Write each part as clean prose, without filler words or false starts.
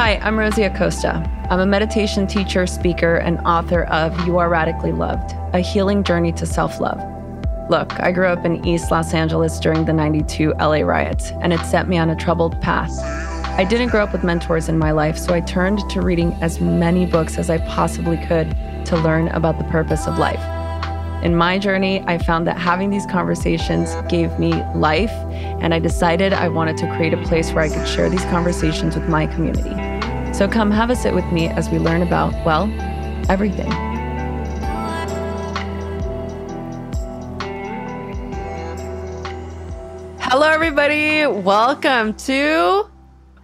Hi, I'm Rosie Acosta. I'm a meditation teacher, speaker, and author of You Are Radically Loved, A Healing Journey to Self-Love. Look, I grew up in East Los Angeles during the 92 LA riots, and it set me on a troubled path. I didn't grow up with mentors in my life, so I turned to reading as many books as I possibly could to learn about the purpose of life. In my journey, I found that having these conversations gave me life, and I decided I wanted to create a place where I could share these conversations with my community. So come have a sit with me as we learn about, well, everything. Hello, everybody. Welcome to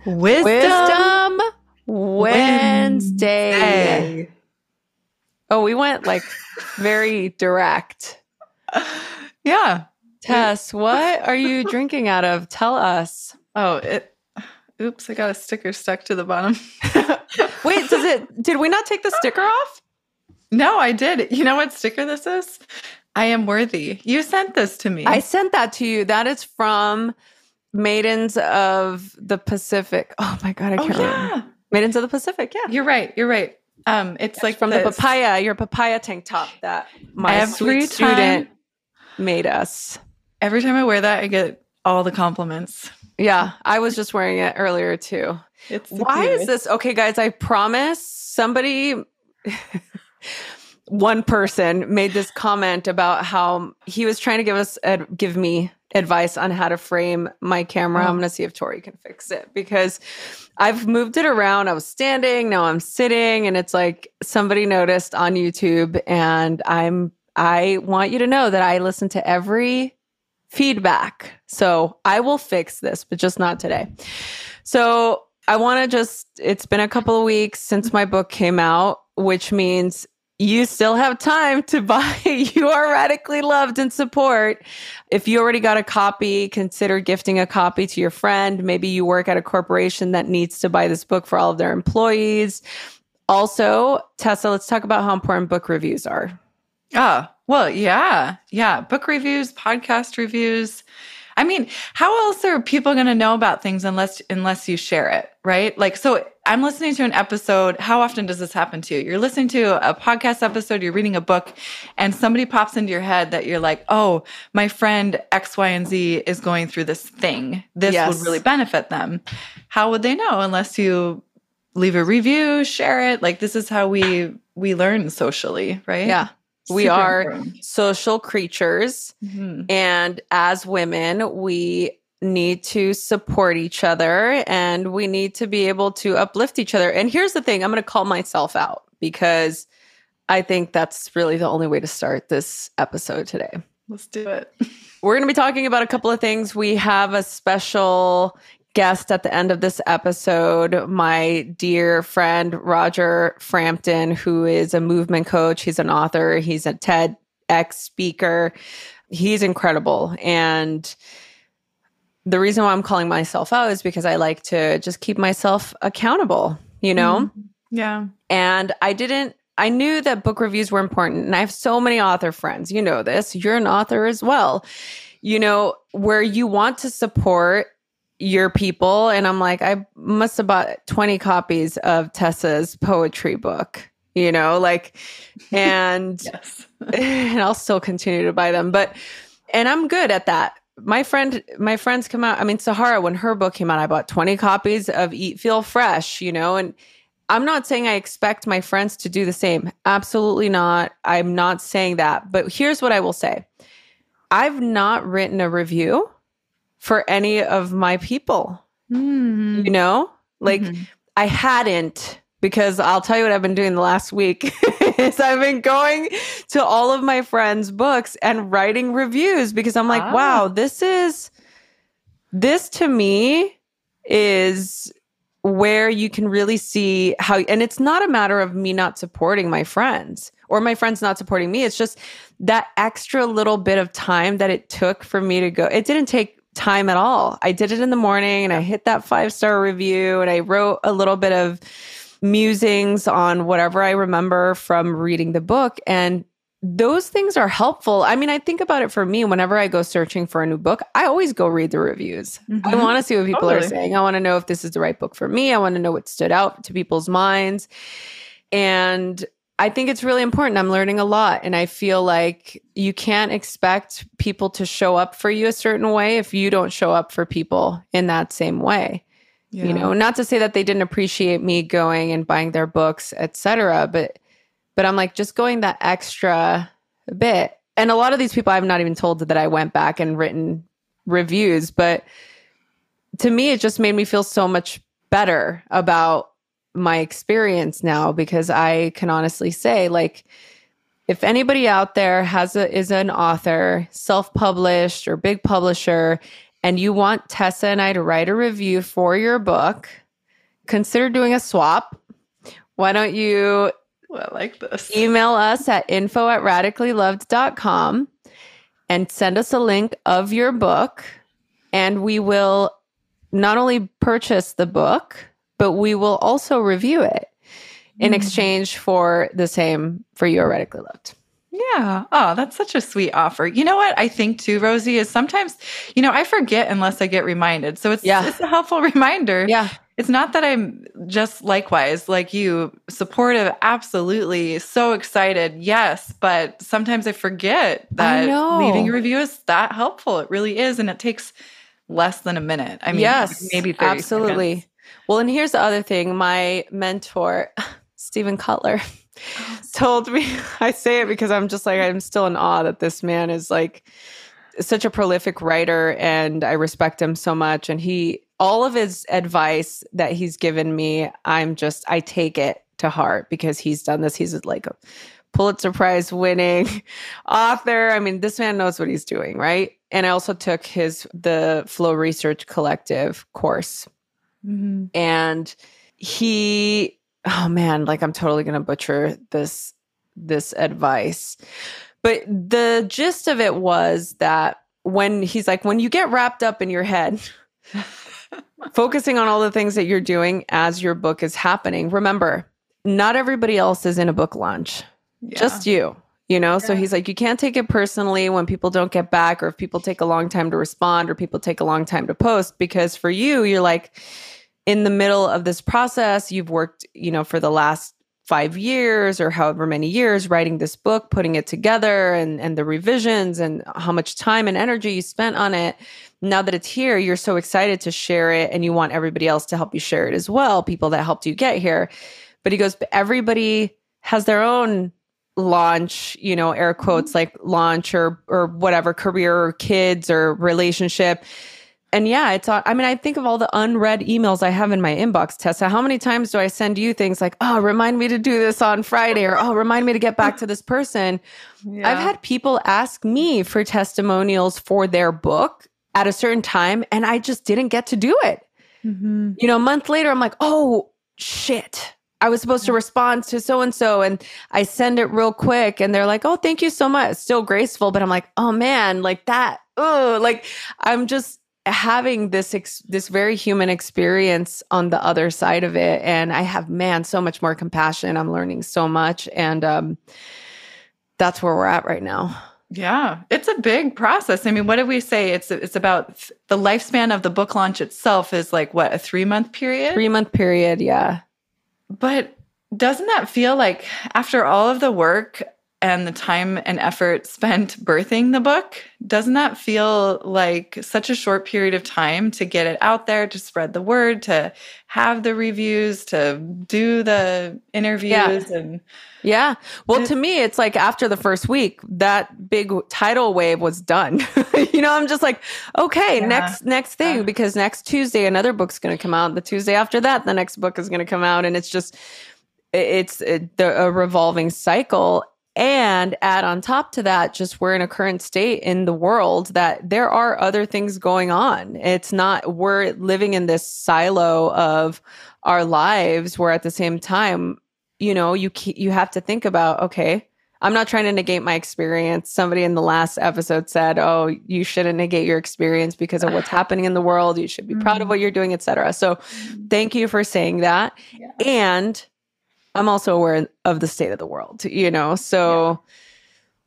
Wisdom Wednesday. Oh, we went like very direct. Yeah. Tess, what are you drinking out of? Tell us. Oh, oops, I got a sticker stuck to the bottom. Wait, did we not take the sticker off? No, I did. You know what sticker this is? I am worthy. You sent this to me. I sent that to you. That is from Maidens of the Pacific. Oh my God, I can't remember. Maidens of the Pacific, yeah. You're right. It's like from the papaya, your papaya tank top that my sweet student made us. Every time I wear that, I get all the compliments. Yeah, I was just wearing it earlier too. Why is this? Okay, guys, I promise somebody, one person made this comment about how he was trying to give me advice on how to frame my camera. I'm going to see if Tori can fix it because I've moved it around. I was standing, now I'm sitting, and it's like somebody noticed on YouTube, and I want you to know that I listen to every feedback. So I will fix this, but just not today. So I want to it's been a couple of weeks since my book came out, which means you still have time to buy You Are Radically Loved and Support. If you already got a copy, consider gifting a copy to your friend. Maybe you work at a corporation that needs to buy this book for all of their employees. Also, Tessa, let's talk about how important book reviews are. Oh, well, yeah. Yeah. Book reviews, podcast reviews. I mean, how else are people going to know about things unless you share it, right? Like, so I'm listening to an episode. How often does this happen to you? You're listening to a podcast episode, you're reading a book, and somebody pops into your head that you're like, oh, my friend X, Y, and Z is going through this thing. This would really benefit them. How would they know unless you leave a review, share it? Like, this is how we learn socially, right? Yeah. We are social creatures, and as women, we need to support each other, and we need to be able to uplift each other. And here's the thing, I'm going to call myself out because I think that's really the only way to start this episode today. Let's do it. We're going to be talking about a couple of things. We have a special guest at the end of this episode, my dear friend, Roger Frampton, who is a movement coach. He's an author. He's a TEDx speaker. He's incredible. And the reason why I'm calling myself out is because I like to just keep myself accountable, you know? Yeah. And I knew that book reviews were important. And I have so many author friends. You know this. You're an author as well. You know, where you want to support your people. And I'm like, I must have bought 20 copies of Tessa's poetry book, you know, like, and, and I'll still continue to buy them, and I'm good at that. My friends come out. I mean, Sahara, when her book came out, I bought 20 copies of Eat Feel Fresh, you know, and I'm not saying I expect my friends to do the same. Absolutely not. I'm not saying that, but here's what I will say. I've not written a review for any of my people, you know, like I hadn't, because I'll tell you what I've been doing the last week is I've been going to all of my friends' books and writing reviews, because I'm like, wow, this to me is where you can really see how, and it's not a matter of me not supporting my friends or my friends not supporting me. It's just that extra little bit of time that it took for me to go. It didn't take time at all. I did it in the morning and I hit that 5-star review and I wrote a little bit of musings on whatever I remember from reading the book. And those things are helpful. I mean, I think about it for me, whenever I go searching for a new book, I always go read the reviews. Mm-hmm. I want to see what people are saying. I want to know if this is the right book for me. I want to know what stood out to people's minds. And I think it's really important. I'm learning a lot. And I feel like you can't expect people to show up for you a certain way if you don't show up for people in that same way. Yeah. You know, not to say that they didn't appreciate me going and buying their books, etc. But I'm like just going that extra bit. And a lot of these people I've not even told that I went back and written reviews. But to me, it just made me feel so much better about my experience now, because I can honestly say, like, if anybody out there is an author, self-published or big publisher, and you want Tessa and I to write a review for your book, consider doing a swap. Why don't you... I like this. Email us at info@radicallyloved.com and send us a link of your book. And we will not only purchase the book, but we will also review it in exchange for the same for You Are Radically Loved. Yeah. Oh, that's such a sweet offer. You know what I think too, Rosie, is sometimes, you know, I forget unless I get reminded. So it's a helpful reminder. Yeah. It's not that I'm just likewise, like you, supportive, absolutely, so excited, yes, but sometimes I forget that leaving a review is that helpful. It really is, and it takes less than a minute. I mean, maybe 30 absolutely seconds. Well, and here's the other thing. My mentor, Stephen Cutler, told me, I say it because I'm just like, I'm still in awe that this man is like such a prolific writer, and I respect him so much, and all of his advice that he's given me, I take it to heart because he's done this. He's like a Pulitzer Prize winning author. I mean, this man knows what he's doing, right? And I also took the Flow Research Collective course. Mm-hmm. And he, oh man, like I'm totally going to butcher this advice. But the gist of it was that when you get wrapped up in your head, focusing on all the things that you're doing as your book is happening. Remember, not everybody else is in a book launch, just you know? Yeah. So he's like, you can't take it personally when people don't get back, or if people take a long time to respond, or people take a long time to post, because for you're like in the middle of this process. You've worked, you know, for the last 5 years or however many years writing this book, putting it together and the revisions and how much time and energy you spent on it. Now that it's here, you're so excited to share it and you want everybody else to help you share it as well, people that helped you get here. But he goes, everybody has their own launch, you know, air quotes, like launch or whatever, career or kids or relationship. And I think of all the unread emails I have in my inbox, Tessa. How many times do I send you things like, oh, remind me to do this on Friday, or oh, remind me to get back to this person. Yeah. I've had people ask me for testimonials for their book at a certain time, and I just didn't get to do it. Mm-hmm. You know, a month later, I'm like, oh, shit. I was supposed to respond to so-and-so, and I send it real quick, and they're like, oh, thank you so much. Still graceful, but I'm like, oh, man, like that. Oh, like I'm just... having this very human experience on the other side of it. And I have, so much more compassion. I'm learning so much. And that's where we're at right now. Yeah. It's a big process. I mean, what did we say? It's about the lifespan of the book launch itself is like, what, a 3-month period? 3-month period, yeah. But doesn't that feel like after all of the work and the time and effort spent birthing the book, doesn't that feel like such a short period of time to get it out there, to spread the word, to have the reviews, to do the interviews? Yeah. Well, to me, it's like after the first week, that big tidal wave was done. You know, I'm just like, okay, next thing, because next Tuesday, another book's going to come out. The Tuesday after that, the next book is going to come out. And it's just, a revolving cycle. And add on top to that, just we're in a current state in the world that there are other things going on. It's not, we're living in this silo of our lives where at the same time, you know, you have to think about, okay, I'm not trying to negate my experience. Somebody in the last episode said, oh, you shouldn't negate your experience because of what's happening in the world. You should be proud of what you're doing, etc. So thank you for saying that. Yeah. And I'm also aware of the state of the world, you know? So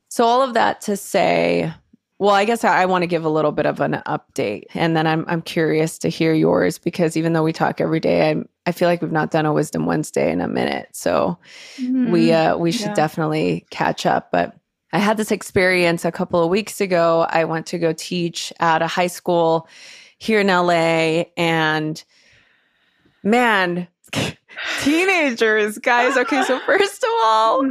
So all of that to say, well, I guess I want to give a little bit of an update, and then I'm curious to hear yours, because even though we talk every day, I feel like we've not done a Wisdom Wednesday in a minute. So we should definitely catch up. But I had this experience a couple of weeks ago. I went to go teach at a high school here in LA, and man, teenagers, guys. Okay, so first of all,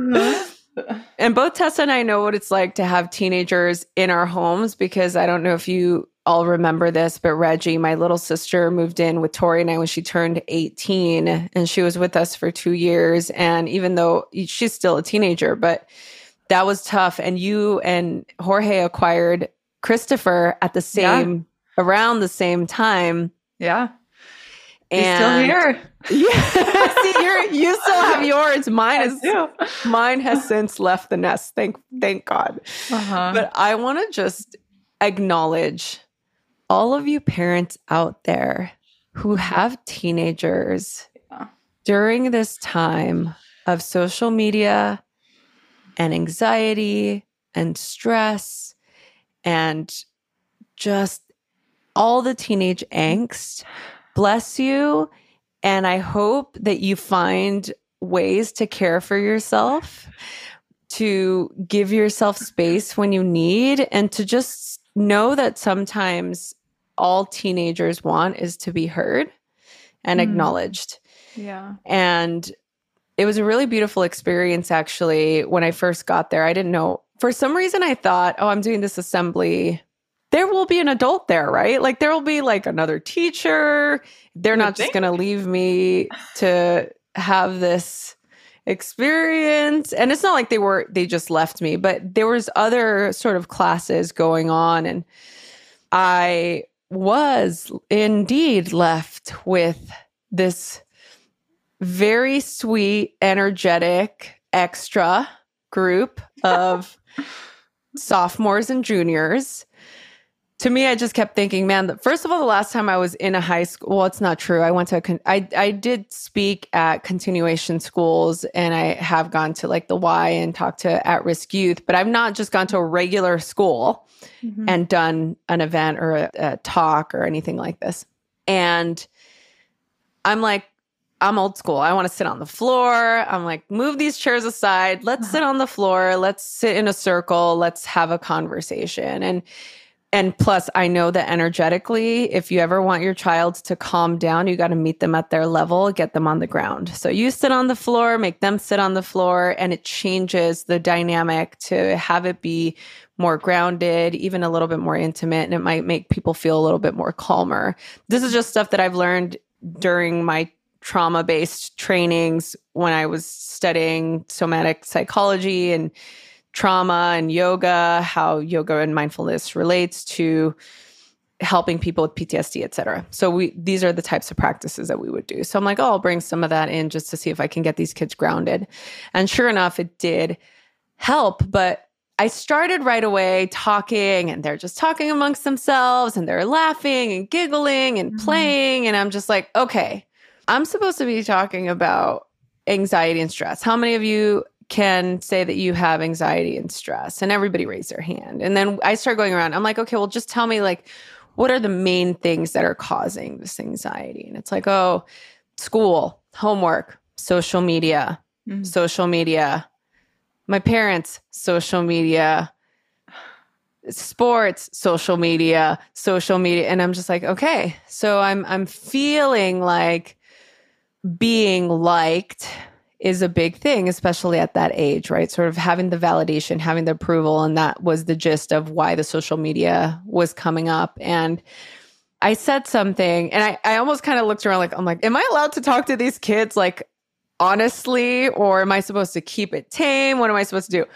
and both Tessa and I know what it's like to have teenagers in our homes, because I don't know if you all remember this, but Reggie, my little sister, moved in with Tori and I when she turned 18, and she was with us for 2 years. And even though she's still a teenager, but that was tough. And you and Jorge acquired Christopher at the same, around the same time. Yeah. And he's still here. Yeah. See, you still have yours. Mine has since left the nest. Thank God. But I want to just acknowledge all of you parents out there who have teenagers during this time of social media and anxiety and stress and just all the teenage angst. Bless you. And I hope that you find ways to care for yourself, to give yourself space when you need, and to just know that sometimes all teenagers want is to be heard and acknowledged. Yeah. And it was a really beautiful experience, actually, when I first got there. I didn't know. For some reason, I thought, oh, I'm doing this assembly. There will be an adult there, right? Like, there will be like another teacher. They're not just going to leave me to have this experience. And it's not like they just left me, but there was other sort of classes going on. And I was indeed left with this very sweet, energetic, extra group of sophomores and juniors. To me, I just kept thinking, man, first of all, the last time I was in a high school, well, it's not true. I went to I did speak at continuation schools, and I have gone to like the Y and talked to at-risk youth, but I've not just gone to a regular school and done an event or a talk or anything like this. And I'm like, I'm old school. I want to sit on the floor. I'm like, move these chairs aside. Let's sit on the floor. Let's sit in a circle. Let's have a conversation. And plus, I know that energetically, if you ever want your child to calm down, you got to meet them at their level, get them on the ground. So you sit on the floor, make them sit on the floor, and it changes the dynamic to have it be more grounded, even a little bit more intimate, and it might make people feel a little bit more calmer. This is just stuff that I've learned during my trauma-based trainings when I was studying somatic psychology and trauma and yoga, how yoga and mindfulness relates to helping people with PTSD, et cetera. So these are the types of practices that we would do. So I'm like, oh, I'll bring some of that in just to see if I can get these kids grounded. And sure enough, it did help. But I started right away talking, and they're just talking amongst themselves, and they're laughing and giggling and playing. And I'm just like, okay, I'm supposed to be talking about anxiety and stress. How many of you can say that you have anxiety and stress? And everybody raised their hand. And then I start going around. I'm like, okay, well, just tell me, like, what are the main things that are causing this anxiety? And it's like, oh, school, homework, social media, social media, my parents, social media, sports, social media, social media. And I'm just like, okay, so I'm feeling like being liked is a big thing, especially at that age, right? Sort of having the validation, having the approval. And that was the gist of why the social media was coming up. And I said something, and I almost kind of looked around like, I'm like, am I allowed to talk to these kids, like, honestly, or am I supposed to keep it tame? What am I supposed to do?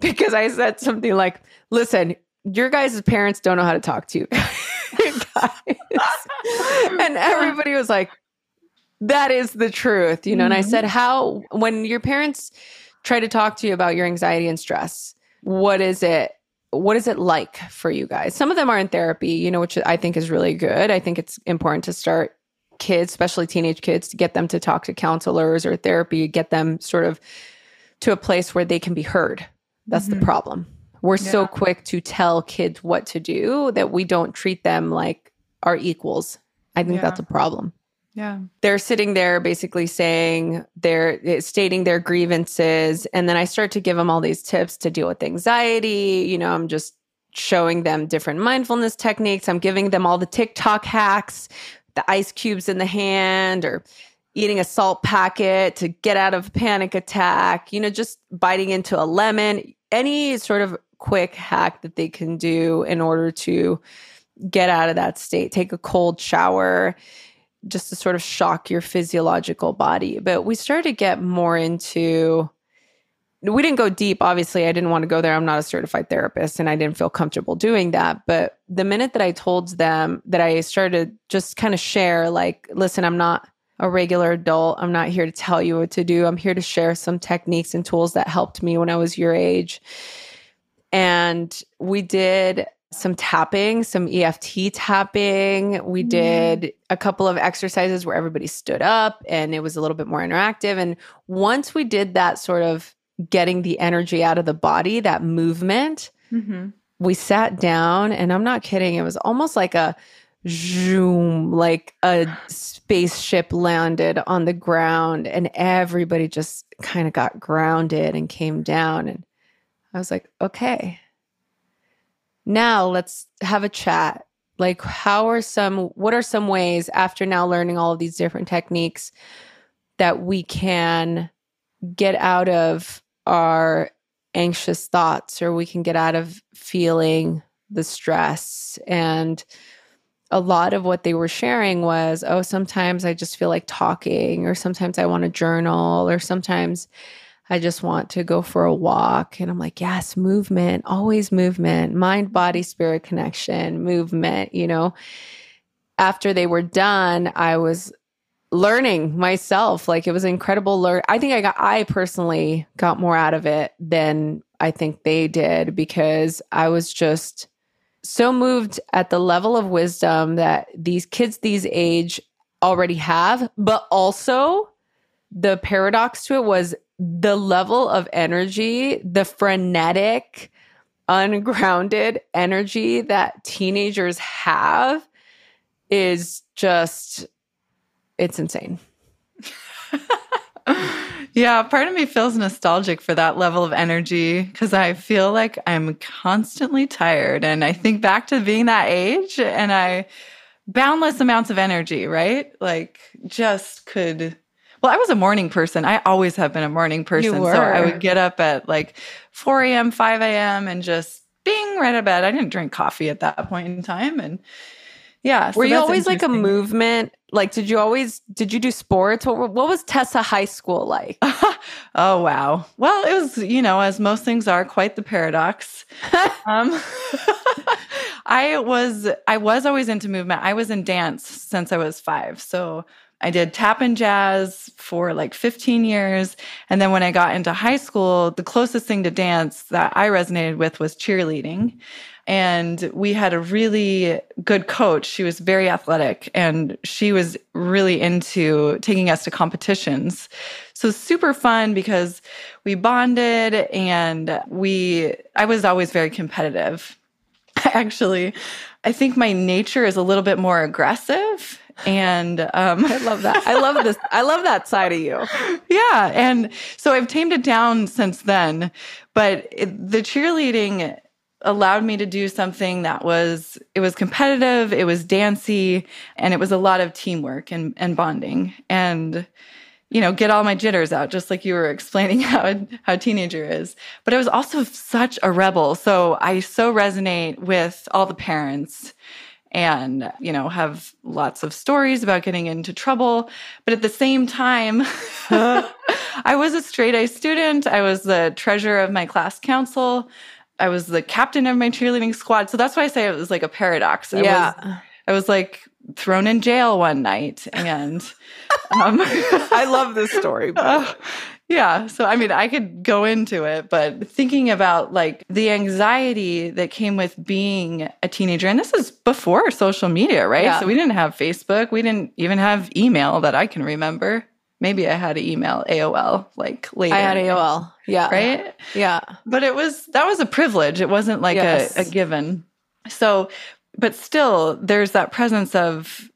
Because I said something like, listen, your guys' parents don't know how to talk to you guys. And everybody was like, that is the truth, you know? And I said, when your parents try to talk to you about your anxiety and stress, what is it like for you guys? Some of them are in therapy, you know, which I think is really good. I think it's important to start kids, especially teenage kids, to get them to talk to counselors or therapy, get them sort of to a place where they can be heard. That's the problem. We're so quick to tell kids what to do that we don't treat them like our equals. I think that's a problem. Yeah. They're sitting there basically saying they're stating their grievances. And then I start to give them all these tips to deal with anxiety. You know, I'm just showing them different mindfulness techniques. I'm giving them all the TikTok hacks, the ice cubes in the hand or eating a salt packet to get out of a panic attack, you know, just biting into a lemon, any sort of quick hack that they can do in order to get out of that state, take a cold shower, just to sort of shock your physiological body. But we started to get more into, we didn't go deep. Obviously, I didn't want to go there. I'm not a certified therapist and I didn't feel comfortable doing that. But the minute that I told them that I started to just kind of share, like, listen, I'm not a regular adult. I'm not here to tell you what to do. I'm here to share some techniques and tools that helped me when I was your age. And we did some tapping, some EFT tapping. We did a couple of exercises where everybody stood up and it was a little bit more interactive. And once we did that sort of getting the energy out of the body, that movement, we sat down and I'm not kidding. It was almost like a zoom, like a spaceship landed on the ground and everybody just kind of got grounded and came down. And I was like, okay, now let's have a chat. Like, what are some ways after now learning all of these different techniques that we can get out of our anxious thoughts, or we can get out of feeling the stress? And a lot of what they were sharing was, oh, sometimes I just feel like talking, or sometimes I want to journal, or sometimes I just want to go for a walk. And I'm like, yes, movement, always movement, mind, body, spirit connection, movement, you know. After they were done, I was learning myself. Like, it was incredible. I think I personally got more out of it than I think they did, because I was just so moved at the level of wisdom that these kids these age already have. But also the paradox to it was the level of energy, the frenetic, ungrounded energy that teenagers have is just, it's insane. Yeah, part of me feels nostalgic for that level of energy, because I feel like I'm constantly tired. And I think back to being that age and boundless amounts of energy, right? Like, just could... Well, I was a morning person. I always have been a morning person. You were. So I would get up at like 4 a.m., 5 a.m. and just bing, right out of bed. I didn't drink coffee at that point in time. And yeah. Were you always like a movement? Like, did you do sports? What was Tessa high school like? Oh, wow. Well, it was, you know, as most things are, quite the paradox. I was always into movement. I was in dance since I was 5. So I did tap and jazz for like 15 years. And then when I got into high school, the closest thing to dance that I resonated with was cheerleading. And we had a really good coach. She was very athletic and she was really into taking us to competitions. So super fun because we bonded and I was always very competitive. Actually, I think my nature is a little bit more aggressive. And I love that. I love this. I love that side of you. Yeah. And so I've tamed it down since then. But the cheerleading allowed me to do something that was competitive, it was dancey, and it was a lot of teamwork and bonding. And, you know, get all my jitters out, just like you were explaining how a teenager is. But I was also such a rebel. So I so resonate with all the parents. And, you know, have lots of stories about getting into trouble. But at the same time, I was a straight A student. I was the treasurer of my class council. I was the captain of my cheerleading squad. So that's why I say it was like a paradox. Yeah. I was like thrown in jail one night. And I love this story. Yeah. So, I mean, I could go into it, but thinking about like the anxiety that came with being a teenager, and this is before social media, right? Yeah. So we didn't have Facebook. We didn't even have email that I can remember. Maybe I had email, AOL, like later. I had AOL. Yeah. Right? Yeah. But that was a privilege. It wasn't like a given. So, but still there's that presence of,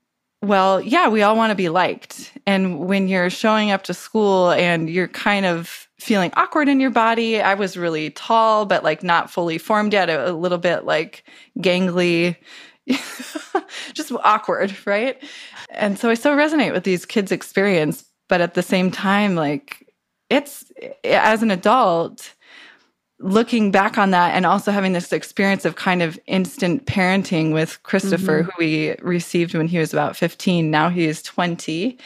well, yeah, we all want to be liked. And when you're showing up to school and you're kind of feeling awkward in your body, I was really tall, but like not fully formed yet, a little bit like gangly, just awkward, right? And so I so resonate with these kids' experience. But at the same time, like as an adult, looking back on that and also having this experience of kind of instant parenting with Christopher, mm-hmm. who we received when he was about 15, now he is 20.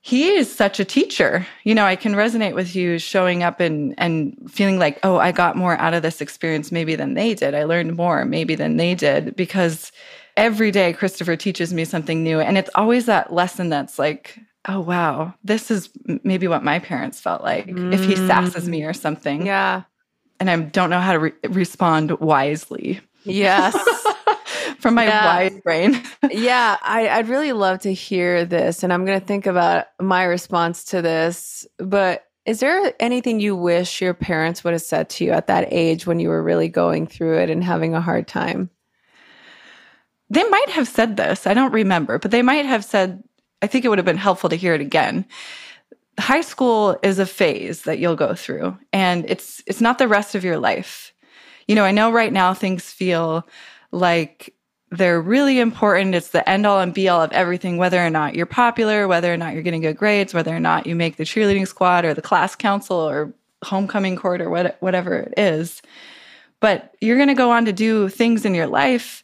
He is such a teacher. You know, I can resonate with you showing up and feeling like, oh, I got more out of this experience maybe than they did. I learned more maybe than they did, because every day Christopher teaches me something new. And it's always that lesson that's like, oh, wow, this is maybe what my parents felt like if he sasses me or something. Yeah. And I don't know how to respond wisely. Yes. From my wise brain. Yeah. I'd really love to hear this. And I'm going to think about my response to this. But is there anything you wish your parents would have said to you at that age when you were really going through it and having a hard time? They might have said this. I don't remember. But they might have said, I think it would have been helpful to hear it again. High school is a phase that you'll go through, and it's not the rest of your life. You know, I know right now things feel like they're really important. It's the end-all and be-all of everything, whether or not you're popular, whether or not you're getting good grades, whether or not you make the cheerleading squad or the class council or homecoming court or whatever it is. But you're going to go on to do things in your life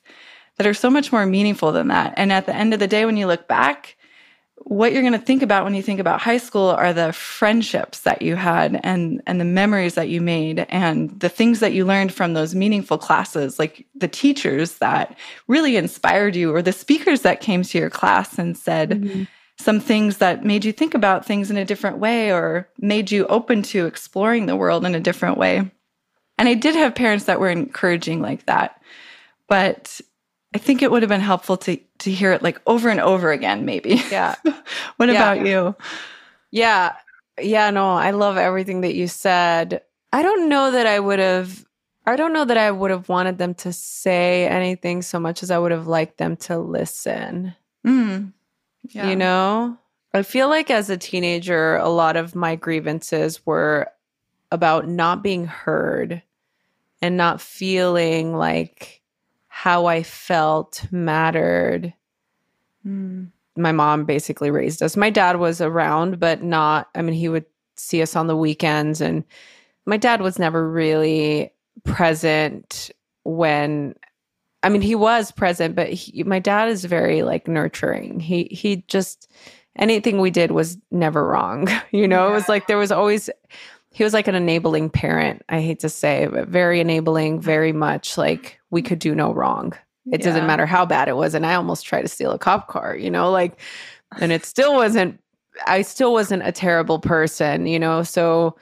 that are so much more meaningful than that. And at the end of the day, when you look back, what you're going to think about when you think about high school are the friendships that you had and the memories that you made and the things that you learned from those meaningful classes, like the teachers that really inspired you or the speakers that came to your class and said mm-hmm. some things that made you think about things in a different way or made you open to exploring the world in a different way. And I did have parents that were encouraging like that, but I think it would have been helpful to hear it like over and over again, maybe. Yeah. What about you? Yeah. Yeah, no, I love everything that you said. I don't know that I would have wanted them to say anything so much as I would have liked them to listen. Mm. Yeah. You know, I feel like as a teenager, a lot of my grievances were about not being heard and not feeling like how I felt mattered. Mm. My mom basically raised us. My dad was around, but not, I mean, he would see us on the weekends. And my dad was never really present when, I mean, he was present, but my dad is very like nurturing. He just, anything we did was never wrong. You know, It was like, there was always, he was like an enabling parent, I hate to say, but very enabling, very much like we could do no wrong. It doesn't matter how bad it was. And I almost tried to steal a cop car, you know, like, and I still wasn't a terrible person, you know? So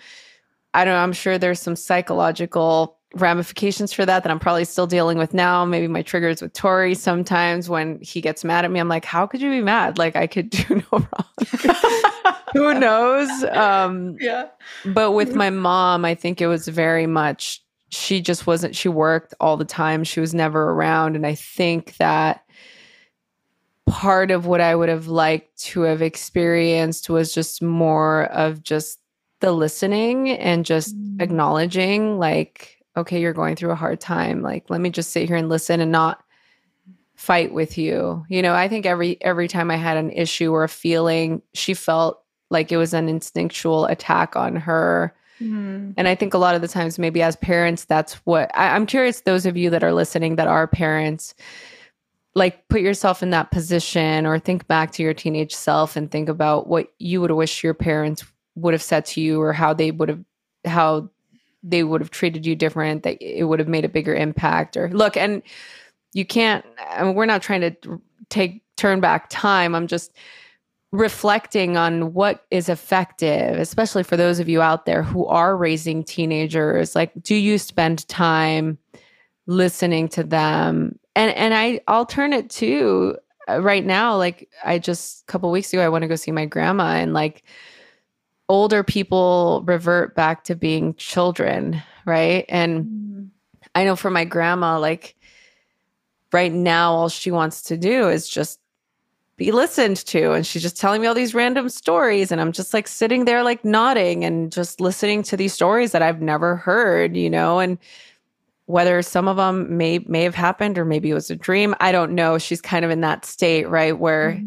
I don't know, I'm sure there's some psychological ramifications for that I'm probably still dealing with now. Maybe my triggers with Tori sometimes when he gets mad at me, I'm like, how could you be mad? Like I could do no wrong. Who knows? But with my mom, I think it was very much, she just wasn't, she worked all the time. She was never around. And I think that part of what I would have liked to have experienced was just more of just the listening and just acknowledging like, okay, you're going through a hard time. Like, let me just sit here and listen and not fight with you. You know, I think every time I had an issue or a feeling, she felt like it was an instinctual attack on her. Mm-hmm. And I think a lot of the times, maybe as parents, that's what I'm curious, those of you that are listening that are parents, like put yourself in that position or think back to your teenage self and think about what you would wish your parents would have said to you or how they would have treated you different, that it would have made a bigger impact. Or look, and you can't, I mean, we're not trying to turn back time. I'm just reflecting on what is effective, especially for those of you out there who are raising teenagers. Like, do you spend time listening to them? And I'll turn it to right now, like I just a couple weeks ago, I want to go see my grandma, and like older people revert back to being children. Right. And I know for my grandma, like right now, all she wants to do is just be listened to. And she's just telling me all these random stories. And I'm just like sitting there, like nodding and just listening to these stories that I've never heard, you know, and whether some of them may have happened or maybe it was a dream. I don't know. She's kind of in that state, right? Where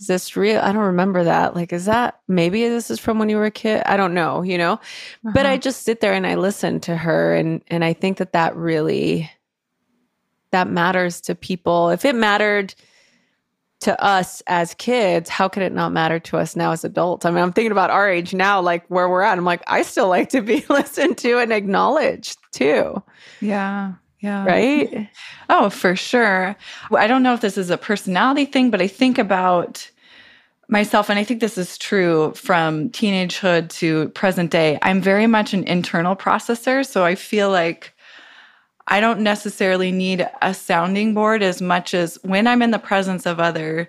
is this real? I don't remember that. Like, is that, maybe this is from when you were a kid? I don't know, you know, but I just sit there and I listen to her. And I think that really, that matters to people. If it mattered to us as kids, how could it not matter to us now as adults? I mean, I'm thinking about our age now, like where we're at. I'm like, I still like to be listened to and acknowledged too. Yeah. Yeah. Right? Oh, for sure. I don't know if this is a personality thing, but I think about myself, and I think this is true from teenagehood to present day. I'm very much an internal processor. So I feel like I don't necessarily need a sounding board as much as when I'm in the presence of other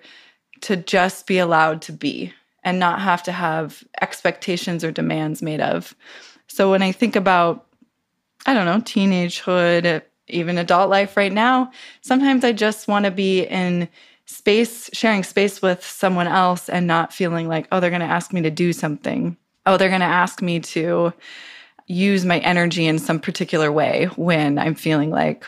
to just be allowed to be and not have to have expectations or demands made of. So when I think about, I don't know, teenagehood, even adult life right now, sometimes I just want to be in space, sharing space with someone else and not feeling like, oh, they're going to ask me to do something. Oh, they're going to ask me to use my energy in some particular way when I'm feeling like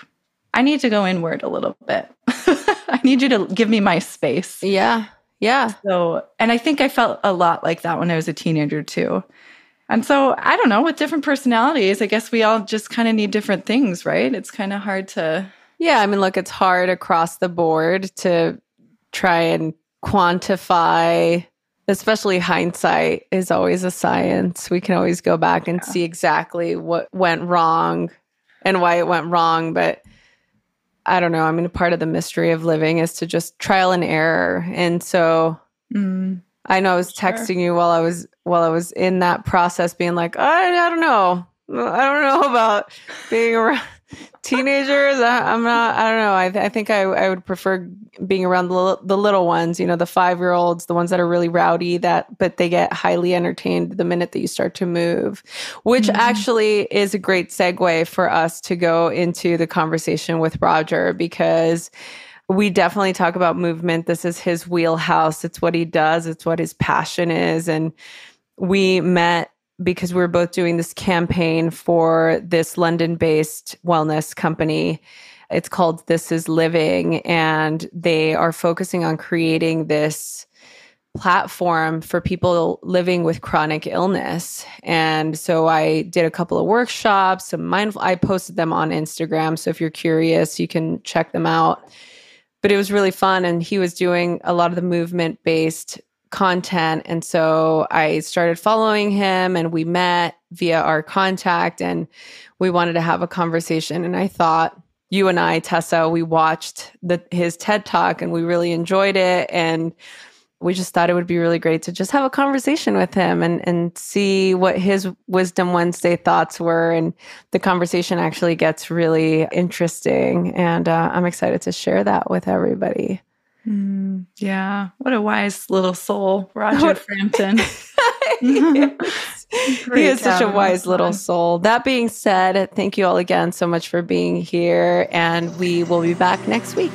I need to go inward a little bit. I need you to give me my space. Yeah. Yeah. So, and I think I felt a lot like that when I was a teenager too. And so, I don't know, with different personalities, I guess we all just kind of need different things, right? It's kind of hard to... Yeah. I mean, look, it's hard across the board to try and quantify. Especially hindsight is always a science. We can always go back and see exactly what went wrong and why it went wrong. But I don't know. I mean, part of the mystery of living is to just trial and error. And so I know I was texting you while I was in that process being like, I don't know. I don't know about being around teenagers. I think I would prefer being around the little ones, you know, the 5-year-olds, the ones that are really rowdy, but they get highly entertained the minute that you start to move, which actually is a great segue for us to go into the conversation with Roger, because we definitely talk about movement. This is his wheelhouse. It's what he does. It's what his passion is. And we met because we're both doing this campaign for this London-based wellness company. It's called This Is Living, and they are focusing on creating this platform for people living with chronic illness. And so I did a couple of workshops, I posted them on Instagram. So if you're curious, you can check them out. But it was really fun, and he was doing a lot of the movement-based content. And so I started following him, and we met via our contact, and we wanted to have a conversation. And I thought, you and I, Tessa, we watched his TED Talk, and we really enjoyed it. And we just thought it would be really great to just have a conversation with him and see what his Wisdom Wednesday thoughts were. And the conversation actually gets really interesting. And I'm excited to share that with everybody. Yeah. What a wise little soul, Roger Frampton. He is such a wise little soul. That being said, thank you all again so much for being here, and we will be back next week.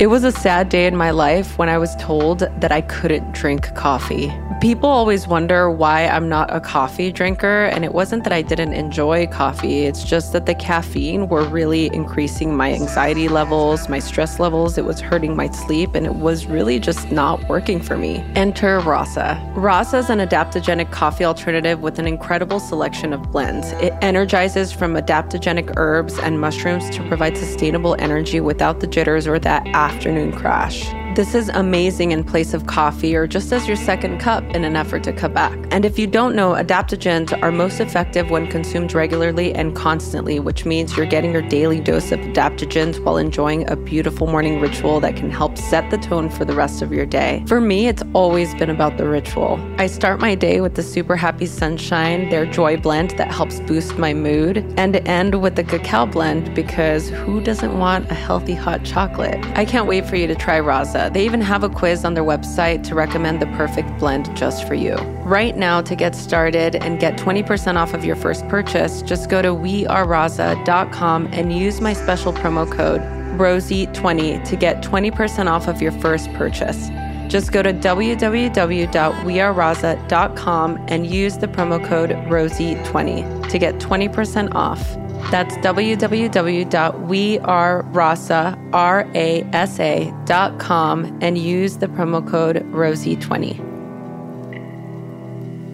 It was a sad day in my life when I was told that I couldn't drink coffee. People always wonder why I'm not a coffee drinker, and it wasn't that I didn't enjoy coffee. It's just that the caffeine were really increasing my anxiety levels, my stress levels. It was hurting my sleep, and it was really just not working for me. Enter Rasa. Rasa is an adaptogenic coffee alternative with an incredible selection of blends. It energizes from adaptogenic herbs and mushrooms to provide sustainable energy without the jitters or that afternoon crash. This is amazing in place of coffee or just as your second cup in an effort to cut back. And if you don't know, adaptogens are most effective when consumed regularly and constantly, which means you're getting your daily dose of adaptogens while enjoying a beautiful morning ritual that can help set the tone for the rest of your day. For me, it's always been about the ritual. I start my day with the Super Happy Sunshine, their joy blend that helps boost my mood, and end with the cacao blend because who doesn't want a healthy hot chocolate? I can't wait for you to try Rasa. They even have a quiz on their website to recommend the perfect blend just for you. Right now, to get started and get 20% off of your first purchase, just go to WeAreRasa.com and use my special promo code ROSIE20 to get 20% off of your first purchase. Just go to www.wearerasa.com and use the promo code ROSIE20 to get 20% off. That's www.wearerasa.com and use the promo code ROSIE20.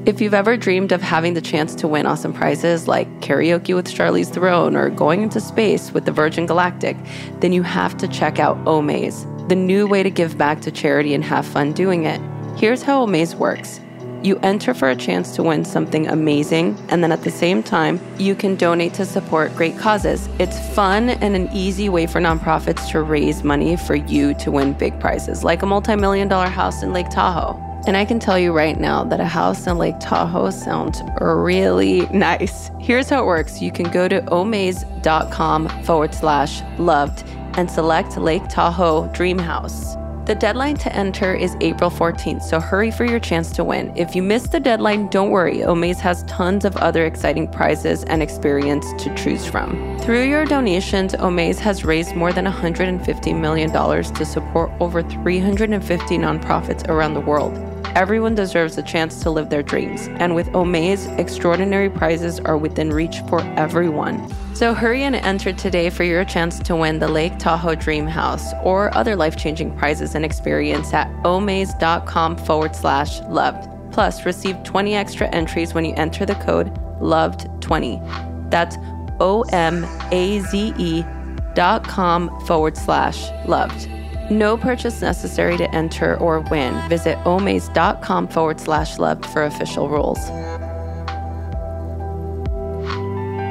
If you've ever dreamed of having the chance to win awesome prizes like karaoke with Charlize Theron or going into space with the Virgin Galactic, then you have to check out Omaze, the new way to give back to charity and have fun doing it. Here's how Omaze works. You enter for a chance to win something amazing, and then at the same time, you can donate to support great causes. It's fun and an easy way for nonprofits to raise money for you to win big prizes, like a multi-million-dollar house in Lake Tahoe. And I can tell you right now that a house in Lake Tahoe sounds really nice. Here's how it works. You can go to omaze.com/loved and select Lake Tahoe Dream House. The deadline to enter is April 14th, so hurry for your chance to win. If you miss the deadline, don't worry. Omaze has tons of other exciting prizes and experience to choose from. Through your donations, Omaze has raised more than $150 million to support over 350 nonprofits around the world. Everyone deserves a chance to live their dreams. And with Omaze, extraordinary prizes are within reach for everyone. So hurry and enter today for your chance to win the Lake Tahoe Dream House or other life-changing prizes and experience at omaze.com/loved. Plus, receive 20 extra entries when you enter the code LOVED20. That's omaze.com/loved. No purchase necessary to enter or win. Visit omaze.com/loved for official rules.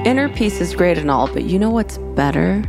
Inner peace is great and all, but you know what's better?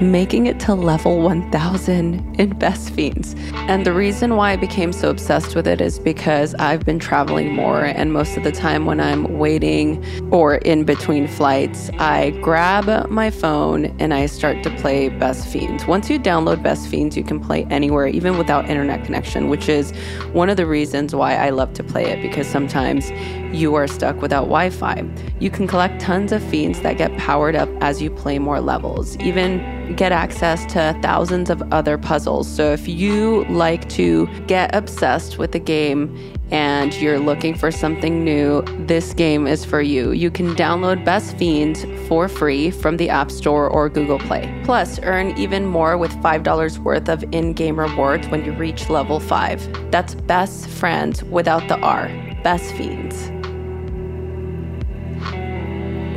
Making it to level 1000 in Best Fiends. And the reason why I became so obsessed with it is because I've been traveling more, and most of the time when I'm waiting or in between flights, I grab my phone and I start to play Best Fiends. Once you download Best Fiends, you can play anywhere, even without internet connection, which is one of the reasons why I love to play it, because sometimes you are stuck without Wi-Fi. You can collect tons of fiends that get powered up as you play more levels. Even get access to thousands of other puzzles. So if you like to get obsessed with a game and you're looking for something new, this game is for you. You can download Best Fiends for free from the App Store or Google Play. Plus, earn even more with $5 worth of in-game rewards when you reach level 5. That's Best Friends without the R. Best Fiends.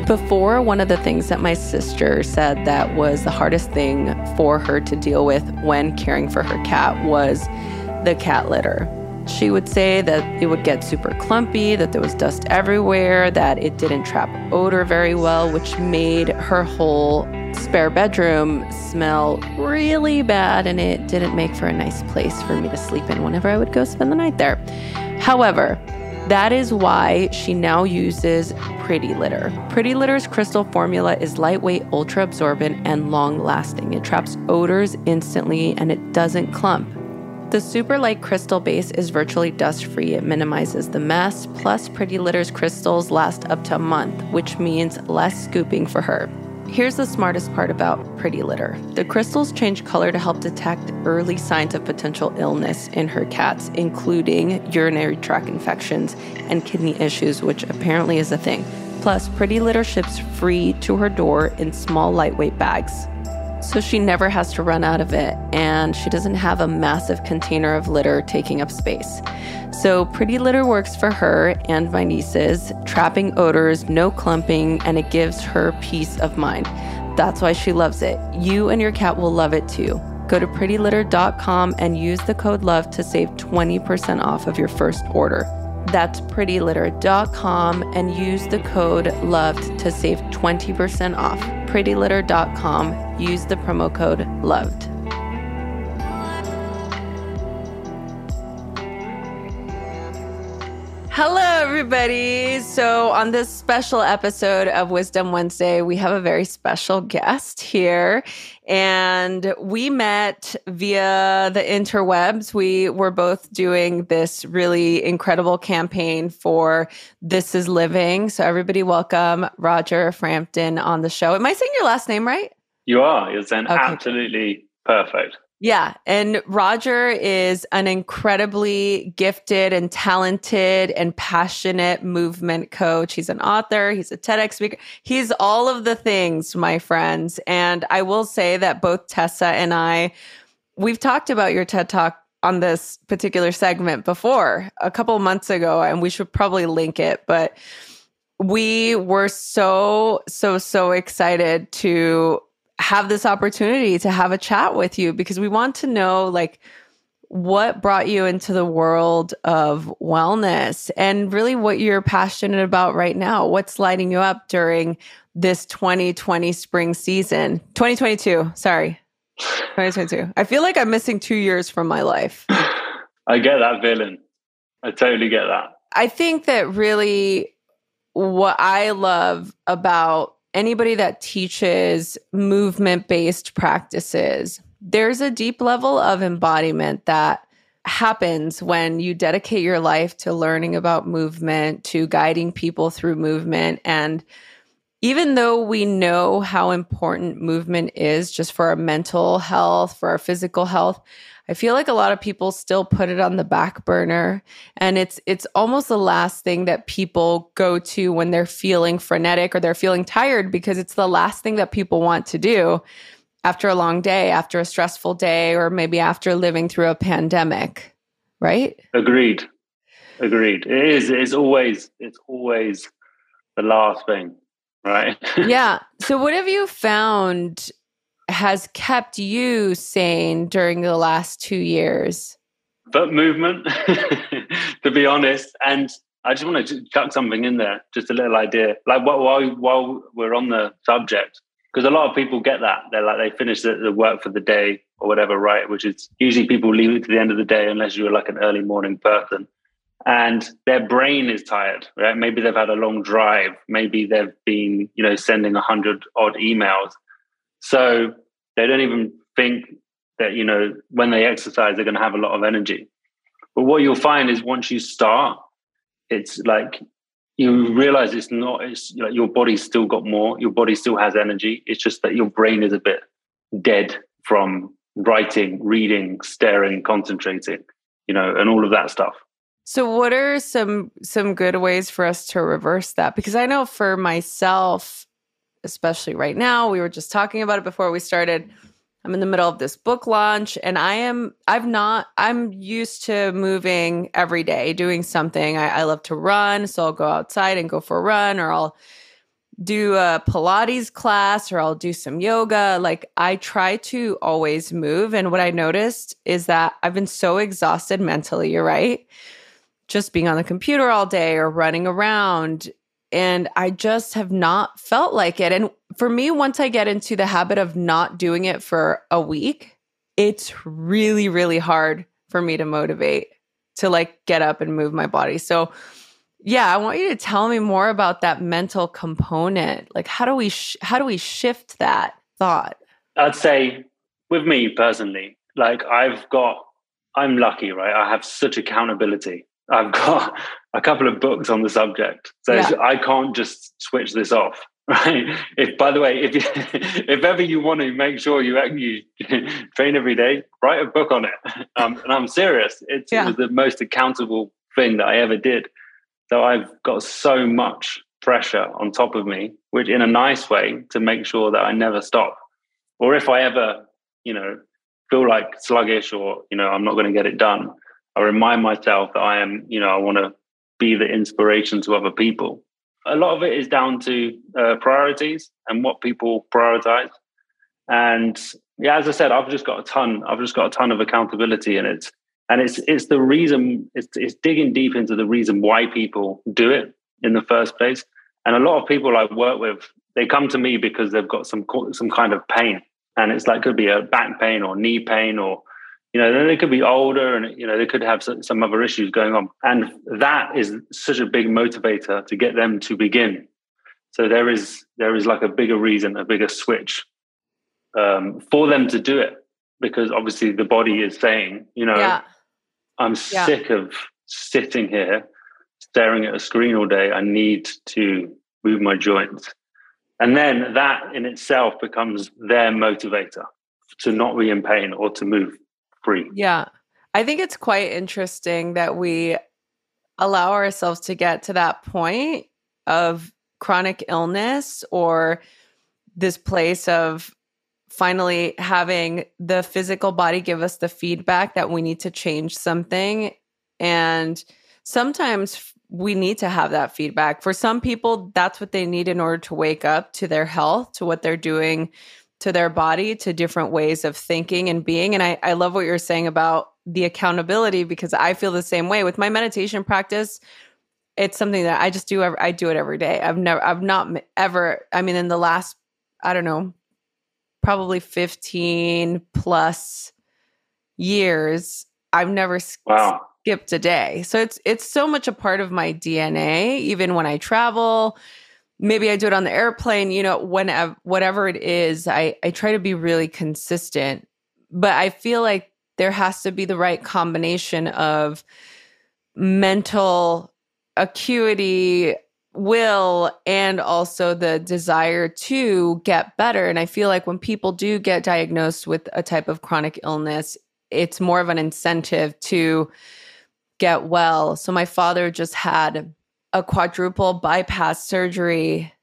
Before, one of the things that my sister said that was the hardest thing for her to deal with when caring for her cat was the cat litter. She would say that it would get super clumpy, that there was dust everywhere, that it didn't trap odor very well, which made her whole spare bedroom smell really bad, and it didn't make for a nice place for me to sleep in whenever I would go spend the night there. However, that is why she now uses Pretty Litter. Pretty Litter's crystal formula is lightweight, ultra-absorbent, and long-lasting. It traps odors instantly, and it doesn't clump. The super light crystal base is virtually dust-free. It minimizes the mess. Plus, Pretty Litter's crystals last up to a month, which means less scooping for her. Here's the smartest part about Pretty Litter. The crystals change color to help detect early signs of potential illness in her cats, including urinary tract infections and kidney issues, which apparently is a thing. Plus, Pretty Litter ships free to her door in small, lightweight bags, so she never has to run out of it, and she doesn't have a massive container of litter taking up space. So Pretty Litter works for her and my nieces, trapping odors, no clumping, and it gives her peace of mind. That's why she loves it. You and your cat will love it too. Go to prettylitter.com and use the code LOVE to save 20% off of your first order. That's prettylitter.com and use the code LOVED to save 20% off. prettylitter.com. Use the promo code LOVED. Hello, everybody. So on this special episode of Wisdom Wednesday, we have a very special guest here. And we met via the interwebs. We were both doing this really incredible campaign for This Is Living. So everybody welcome Roger Frampton on the show. Am I saying your last name right? You are. It's an absolutely perfect. Yeah. And Roger is an incredibly gifted and talented and passionate movement coach. He's an author. He's a TEDx speaker. He's all of the things, my friends. And I will say that both Tessa and I, we've talked about your TED Talk on this particular segment before a couple months ago, and we should probably link it. But we were so excited to have this opportunity to have a chat with you, because we want to know, like, what brought you into the world of wellness and really what you're passionate about right now. What's lighting you up during this 2020 spring season? 2022, sorry. 2022. I feel like I'm missing 2 years from my life. I get that feeling. I totally get that. I think that really what I love about anybody that teaches movement-based practices, there's a deep level of embodiment that happens when you dedicate your life to learning about movement, to guiding people through movement. And even though we know how important movement is just for our mental health, for our physical health, I feel like a lot of people still put it on the back burner, and it's almost the last thing that people go to when they're feeling frenetic or they're feeling tired, because it's the last thing that people want to do after a long day, after a stressful day, or maybe after living through a pandemic, right? Agreed. It's always the last thing, right? Yeah. So what have you found has kept you sane during the last 2 years? But movement, to be honest. And I just want to chuck something in there, just a little idea, like while we're on the subject, because a lot of people get that. They're like, they finish the work for the day or whatever, right? Which is usually people leave it to the end of the day, unless you're like an early morning person. And their brain is tired, right? Maybe they've had a long drive. Maybe they've been, sending 100-odd emails. So they don't even think that, when they exercise, they're going to have a lot of energy. But what you'll find is once you start, it's like you realize it's like your body's still got more, your body still has energy. It's just that your brain is a bit dead from writing, reading, staring, concentrating, and all of that stuff. So what are some good ways for us to reverse that? Because I know for myself, especially right now, we were just talking about it before we started. I'm in the middle of this book launch, and I'm used to moving every day, doing something. I love to run. So I'll go outside and go for a run, or I'll do a Pilates class, or I'll do some yoga. Like, I try to always move. And what I noticed is that I've been so exhausted mentally, you're right, just being on the computer all day or running around. And I just have not felt like it. And for me, once I get into the habit of not doing it for a week, it's really, really hard for me to motivate to like get up and move my body. So yeah, I want you to tell me more about that mental component. Like, how do we shift that thought? I'd say with me personally, like I'm lucky, right? I have such accountability. I've got a couple of books on the subject. So yeah. I can't just switch this off, right? If ever you want to make sure you train every day, write a book on it. And I'm serious. It was the most accountable thing that I ever did. So I've got so much pressure on top of me, which in a nice way to make sure that I never stop. Or if I ever, feel like sluggish or, I'm not going to get it done, I remind myself that I am, I want to be the inspiration to other people. A lot of it is down to priorities and what people prioritize. And yeah, as I said, I've just got a ton of accountability in it. And it's the reason, it's digging deep into the reason why people do it in the first place. And a lot of people I work with, they come to me because they've got some kind of pain. And it's like, could be a back pain or knee pain, or, you know, then they could be older and, you know, they could have some other issues going on. And that is such a big motivator to get them to begin. So there is like a bigger reason, a bigger switch for them to do it, because obviously the body is saying, you know, yeah, I'm sick of sitting here staring at a screen all day. I need to move my joints. And then that in itself becomes their motivator to not be in pain or to move free. Yeah. I think it's quite interesting that we allow ourselves to get to that point of chronic illness, or this place of finally having the physical body give us the feedback that we need to change something. And sometimes we need to have that feedback. For some people, that's what they need in order to wake up to their health, to what they're doing to their body, to different ways of thinking and being. And I love what you're saying about the accountability, because I feel the same way with my meditation practice. It's something that I just do. I do it every day. In the last, I don't know, probably 15 plus years, I've never skipped a day. So it's so much a part of my DNA. Even when I travel, maybe I do it on the airplane, you know, whenever, whatever it is, I try to be really consistent. But I feel like there has to be the right combination of mental acuity, will, and also the desire to get better. And I feel like when people do get diagnosed with a type of chronic illness, it's more of an incentive to get well. So my father just had a quadruple bypass surgery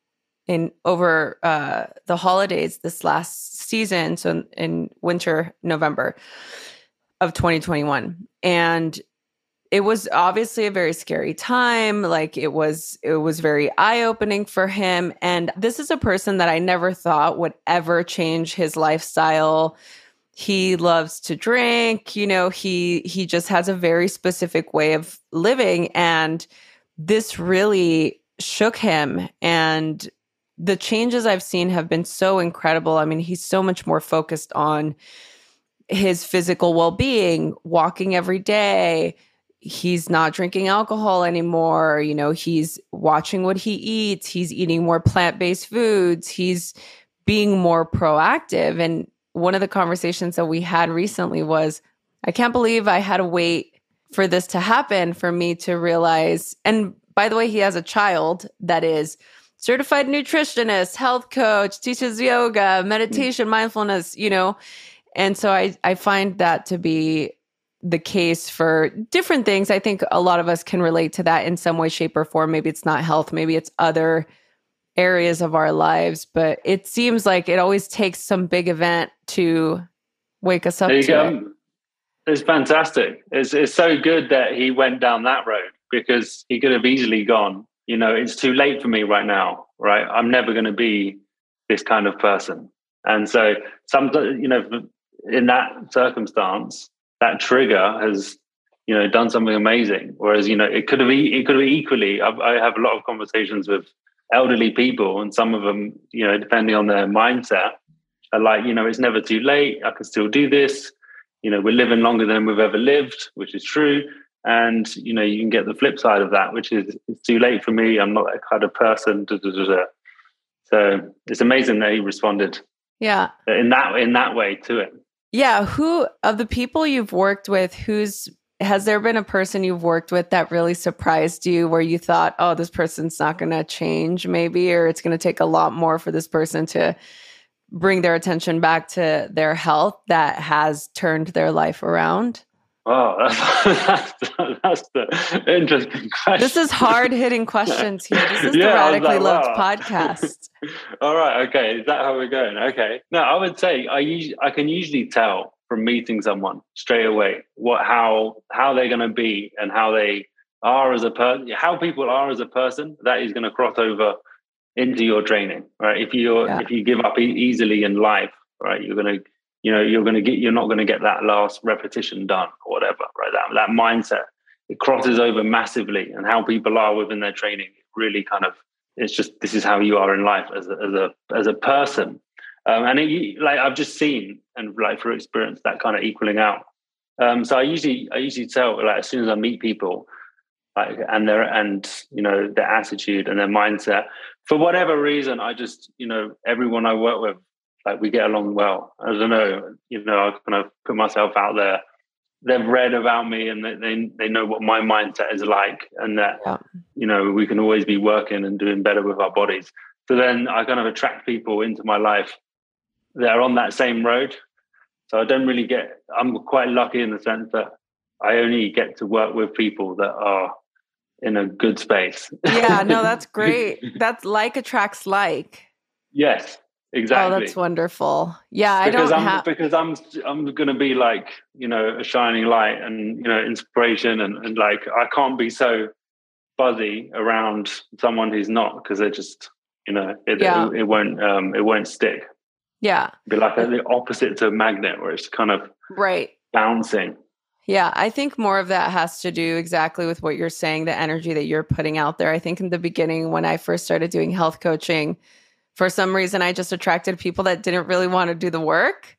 over the holidays this last season. So in winter, November of 2021. And it was obviously a very scary time. Like it was very eye-opening for him. And this is a person that I never thought would ever change his lifestyle. He loves to drink, you know, he just has a very specific way of living. And this really shook him. And the changes I've seen have been so incredible. I mean, he's so much more focused on his physical well-being, walking every day. He's not drinking alcohol anymore. You know, he's watching what he eats. He's eating more plant-based foods. He's being more proactive. And one of the conversations that we had recently was, I can't believe I had to wait for this to happen for me to realize. And by the way, he has a child that is certified nutritionist, health coach, teaches yoga, meditation, mindfulness, you know. And so I find that to be the case for different things. I think a lot of us can relate to that in some way, shape, or form. Maybe it's not health, maybe it's other areas of our lives, but it seems like it always takes some big event to wake us up to it. It's fantastic. It's so good that he went down that road, because he could have easily gone, you know, it's too late for me right now, right? I'm never going to be this kind of person. And so sometimes, you know, in that circumstance, that trigger has, you know, done something amazing. Whereas, you know, it could have equally. I have a lot of conversations with elderly people, and some of them, you know, depending on their mindset, are like, you know, it's never too late. I can still do this. You know, we're living longer than we've ever lived, which is true. And, you know, you can get the flip side of that, which is, it's too late for me. I'm not that kind of person. So it's amazing that he responded. Yeah. In that way to it. Yeah. Who of the people you've worked with, has there been a person you've worked with that really surprised you, where you thought, oh, this person's not going to change maybe, or it's going to take a lot more for this person to bring their attention back to their health, that has turned their life around? Oh, that's the interesting question. This is hard-hitting questions here. This is the Radically Loved podcast. All right, okay. Is that how we're going? Okay. No, I would say I can usually tell from meeting someone straight away how they're going to be, and how they are as a person, how people are as a person. That is going to cross over into your training, right? If you give up easily in life, right? You're going to, you know, you're not going to get that last repetition done or whatever, right? That mindset, it crosses over massively, and how people are within their training really kind of, it's just, this is how you are in life as a person. And it, like, I've just seen and like through experience that kind of equaling out. So I usually tell, like, as soon as I meet people, like, and you know, their attitude and their mindset, for whatever reason, I just, you know, everyone I work with, like, we get along well. I don't know, you know, I kind of put myself out there. They've read about me and they know what my mindset is like, and that, yeah, you know, we can always be working and doing better with our bodies. So then I kind of attract people into my life that are on that same road. So I don't really get, I'm quite lucky in the sense that I only get to work with people that are in a good space. Yeah, no, that's great. That's like attracts like. Yes, exactly. Oh, that's wonderful. Yeah, because I'm going to be like, you know, a shining light and, you know, inspiration, and like, I can't be so buzzy around someone who's not, because they're just, you know, it won't stick. Yeah. It'd be like the opposite to a magnet, where it's kind of right bouncing. Yeah, I think more of that has to do exactly with what you're saying, the energy that you're putting out there. I think in the beginning, when I first started doing health coaching, for some reason, I just attracted people that didn't really want to do the work.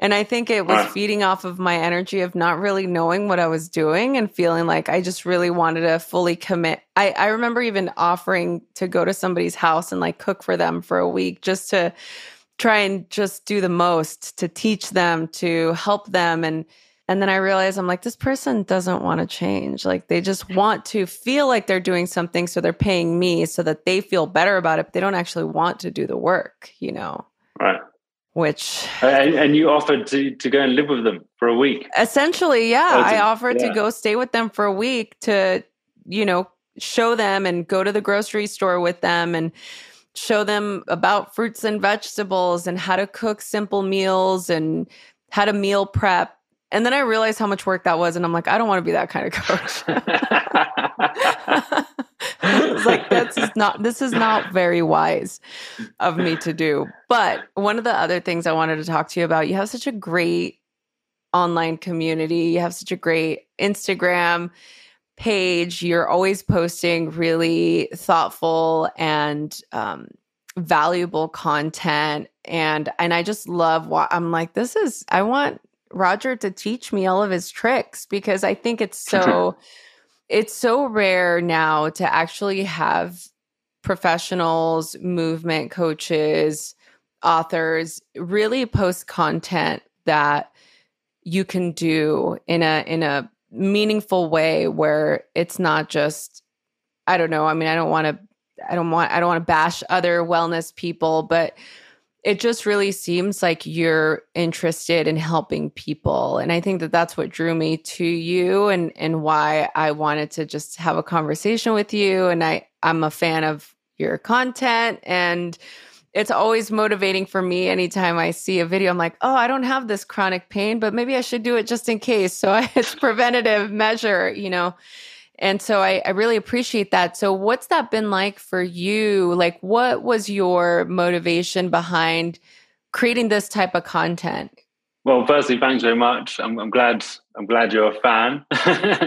And I think it was feeding off of my energy of not really knowing what I was doing and feeling like I just really wanted to fully commit. I remember even offering to go to somebody's house and like cook for them for a week just to try and just do the most, to teach them, to help them. And then I realized, I'm like, this person doesn't want to change. Like, they just want to feel like they're doing something, so they're paying me so that they feel better about it. But they don't actually want to do the work, you know? Right. Which... And you offered to go and live with them for a week. Essentially, yeah. I offered to go stay with them for a week to, you know, show them and go to the grocery store with them and show them about fruits and vegetables and how to cook simple meals and how to meal prep. And then I realized how much work that was. And I'm like, I don't want to be that kind of coach. It's like, this is not very wise of me to do. But one of the other things I wanted to talk to you about, you have such a great online community. You have such a great Instagram page. You're always posting really thoughtful and, valuable content. And I just love I'm like, I want Roger to teach me all of his tricks, because I think it's so rare now to actually have professionals, movement coaches, authors really post content that you can do in a meaningful way, where it's not just, I don't know. I mean, I don't want to bash other wellness people, but it just really seems like you're interested in helping people. And I think that that's what drew me to you, and why I wanted to just have a conversation with you. And I'm a fan of your content, and it's always motivating for me. Anytime I see a video, I'm like, oh, I don't have this chronic pain, but maybe I should do it just in case. So it's preventative measure, you know? And so I really appreciate that. So what's that been like for you? Like, what was your motivation behind creating this type of content? Well, firstly, thanks very much. I'm glad you're a fan. I'm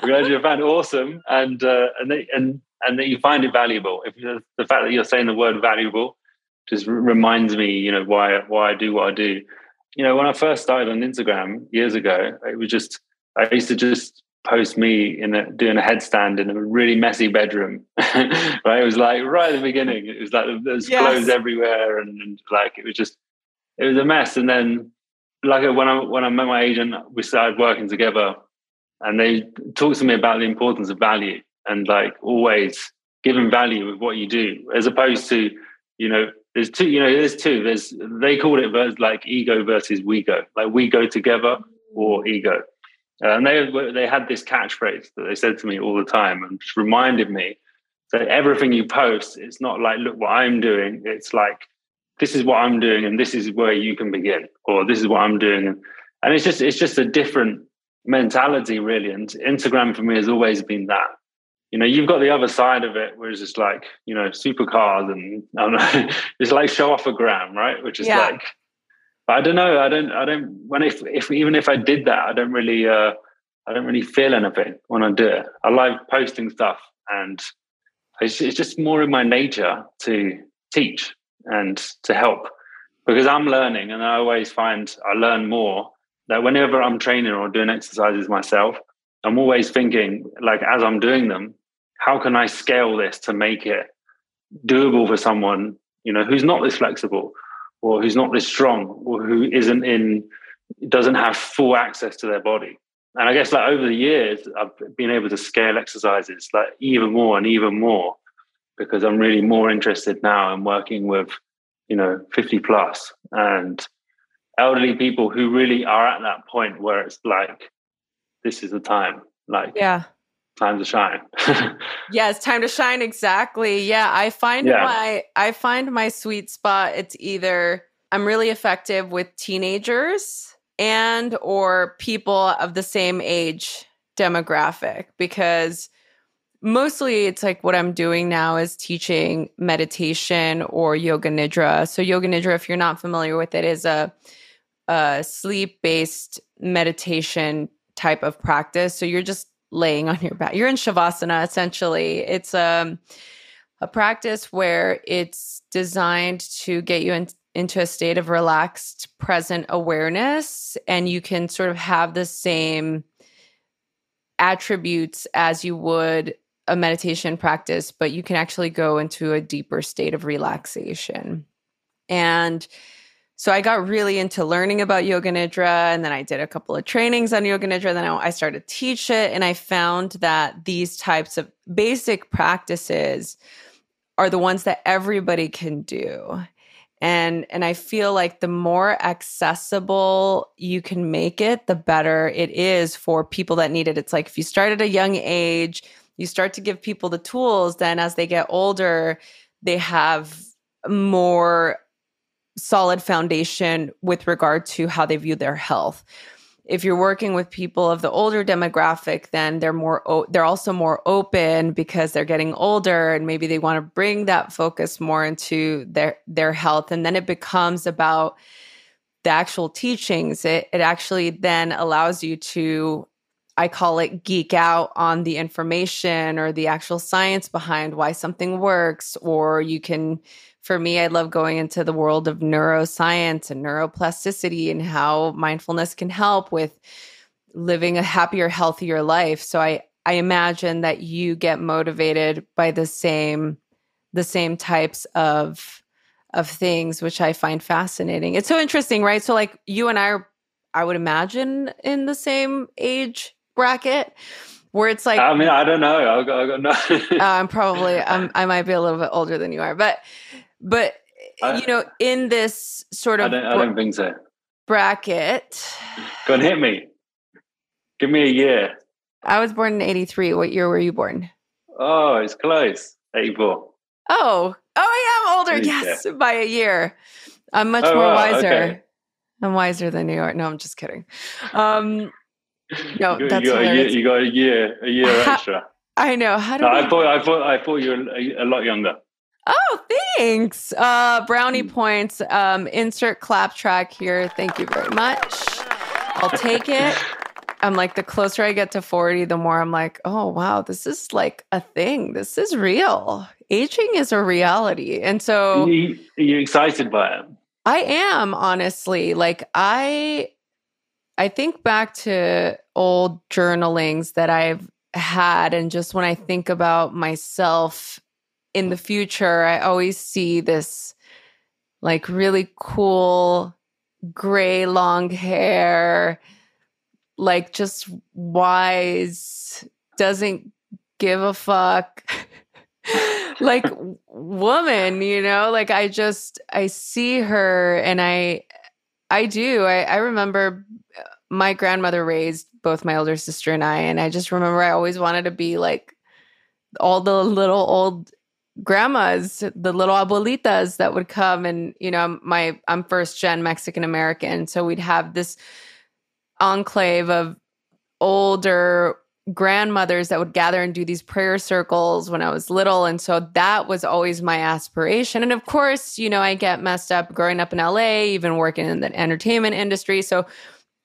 glad you're a fan. Awesome. And that you find it valuable. If the fact that you're saying the word valuable just reminds me, you know, why I do what I do. You know, when I first started on Instagram years ago, it was just, I used to just post me doing a headstand in a really messy bedroom. Right? It was like right at the beginning. It was like there's clothes everywhere, and like it was a mess. And then, like, when I met my agent, we started working together, and they talked to me about the importance of value and like always giving value with what you do, as opposed to, you know, there's two. There's, they called it like ego versus we go. Like we go together or ego. And they had this catchphrase that they said to me all the time, and just reminded me that everything you post, it's not like, look what I'm doing. It's like, this is what I'm doing, and this is where you can begin, or this is what I'm doing. And it's just a different mentality, really. And Instagram for me has always been that. you know, you've got the other side of it, where it's just like, you know, supercars and it's like show off a gram, right? Which is like, I don't know. I don't, when if I did that, I don't really feel anything when I do it. I like posting stuff, and it's just more in my nature to teach and to help, because I'm learning, and I always find I learn more that whenever I'm training or doing exercises myself, I'm always thinking, like, as I'm doing them, how can I scale this to make it doable for someone, you know, who's not this flexible, or who's not this strong, or who isn't doesn't have full access to their body. And I guess, like, over the years, I've been able to scale exercises like even more, because I'm really more interested now in working with, you know, 50 plus and elderly people who really are at that point where it's like, this is the time, like, time to shine. Yeah, it's time to shine. Exactly. Yeah. I find my sweet spot. It's either I'm really effective with teenagers and or people of the same age demographic, because mostly it's like what I'm doing now is teaching meditation or yoga nidra. So yoga nidra, if you're not familiar with it, is a sleep-based meditation type of practice. So you're just laying on your back. You're in Shavasana, essentially. It's a practice where it's designed to get you into a state of relaxed, present awareness, and you can sort of have the same attributes as you would a meditation practice, but you can actually go into a deeper state of relaxation. And so I got really into learning about yoga nidra, and then I did a couple of trainings on yoga nidra, then I started to teach it, and I found that these types of basic practices are the ones that everybody can do. And I feel like the more accessible you can make it, the better it is for people that need it. It's like if you start at a young age, you start to give people the tools, then as they get older, they have more solid foundation with regard to how they view their health. If you're working with people of the older demographic, then they're also more open because they're getting older, and maybe they want to bring that focus more into their health. And then it becomes about the actual teachings. It actually then allows you to, I call it, geek out on the information or the actual science behind why something works. Or you can, for me, I love going into the world of neuroscience and neuroplasticity and how mindfulness can help with living a happier, healthier life. So I imagine that you get motivated by the same types of things, which I find fascinating. It's so interesting, right? So like you and I are, I would imagine, in the same age bracket, where it's like, I mean, I don't know. I've got no. I might be a little bit older than you are, but you know, in this sort of I don't think so. Bracket. Go and hit me. Give me a year. I was born in 83. What year were you born? Oh, it's close. 84. Oh, I am older. Yes, by a year. I'm much more wiser. Okay. I'm wiser than you are. No, I'm just kidding. No, that's hilarious. You got a year extra. I know. How do I thought you were a lot younger. Oh, thanks. Brownie points. Insert clap track here. Thank you very much. I'll take it. I'm like, the closer I get to 40, the more I'm like, oh, wow, this is like a thing. This is real. Aging is a reality. And so... Are you excited by it? I am, honestly. Like, I think back to old journalings that I've had, and just when I think about myself in the future, I always see this like really cool gray long hair, like just wise, doesn't give a fuck like woman, you know, like I see her, and I do. I remember my grandmother raised both my older sister and I, and I just remember I always wanted to be like all the little old grandmas, the little abuelitas that would come. And, you know, I'm first gen Mexican American. So we'd have this enclave of older grandmothers that would gather and do these prayer circles when I was little. And so that was always my aspiration. And of course, you know, I get messed up growing up in LA, even working in the entertainment industry. So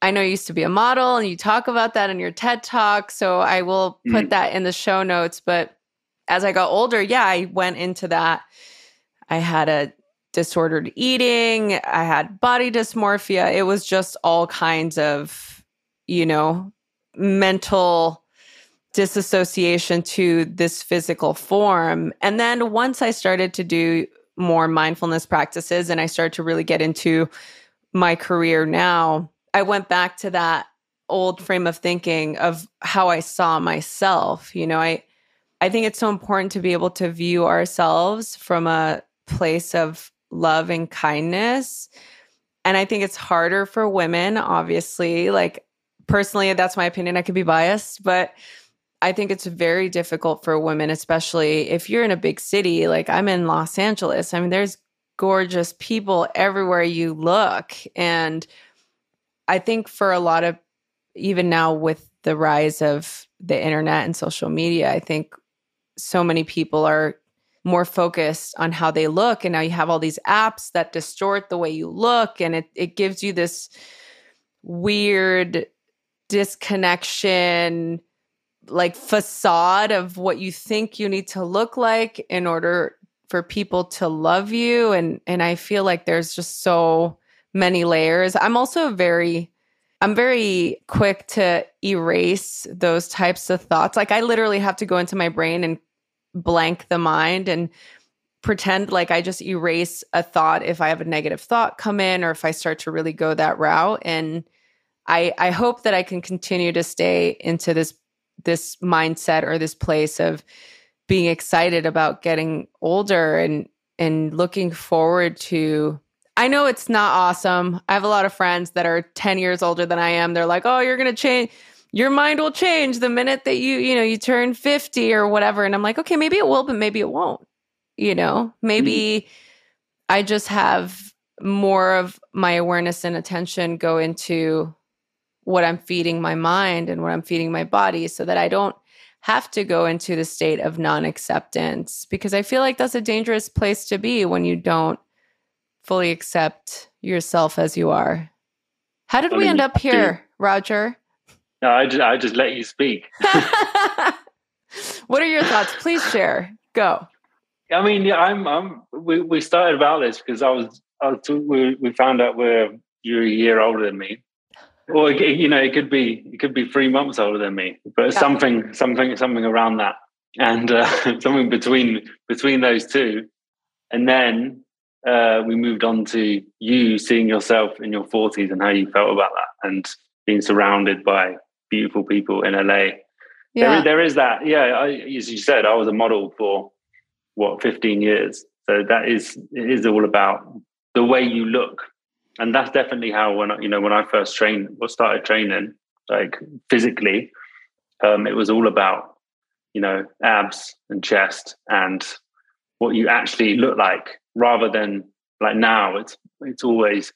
I know you used to be a model and you talk about that in your TED Talk. So I will put that in the show notes. But as I got older, yeah, I went into that. I had a disordered eating. I had body dysmorphia. It was just all kinds of, you know, mental disassociation to this physical form. And then once I started to do more mindfulness practices and I started to really get into my career now, I went back to that old frame of thinking of how I saw myself. You know, I think it's so important to be able to view ourselves from a place of love and kindness. And I think it's harder for women, obviously. Like, personally, that's my opinion. I could be biased, but I think it's very difficult for women, especially if you're in a big city. Like, I'm in Los Angeles. I mean, there's gorgeous people everywhere you look. And I think for a lot of, even now with the rise of the internet and social media, I think so many people are more focused on how they look. And now you have all these apps that distort the way you look. And it gives you this weird disconnection, like facade of what you think you need to look like in order for people to love you. And I feel like there's just so many layers. I'm also very quick to erase those types of thoughts. Like, I literally have to go into my brain and blank the mind and pretend like I just erase a thought if I have a negative thought come in or if I start to really go that route. And I hope that I can continue to stay into this mindset or this place of being excited about getting older and looking forward to. I know it's not awesome. I have a lot of friends that are 10 years older than I am. They're like, oh, you're going to change. Your mind will change the minute that you turn 50 or whatever. And I'm like, okay, maybe it will, but maybe it won't. You know, maybe I just have more of my awareness and attention go into what I'm feeding my mind and what I'm feeding my body so that I don't have to go into the state of non-acceptance, because I feel like that's a dangerous place to be when you don't fully accept yourself as you are. How did we end up here, Roger? No, I just let you speak. What are your thoughts? Please share. Go. I mean, yeah, we started about this because we found out you're a year older than me, or you know, it could be 3 months older than me, but yeah, something around that, and something between those two, and then we moved on to you seeing yourself in your 40s and how you felt about that, and being surrounded by beautiful people in LA. Yeah, there is that. Yeah, as you said, I was a model for 15 years, so it is all about the way you look. And that's definitely how when I first started training, like physically, it was all about, you know, abs and chest and what you actually look like, rather than like now it's always,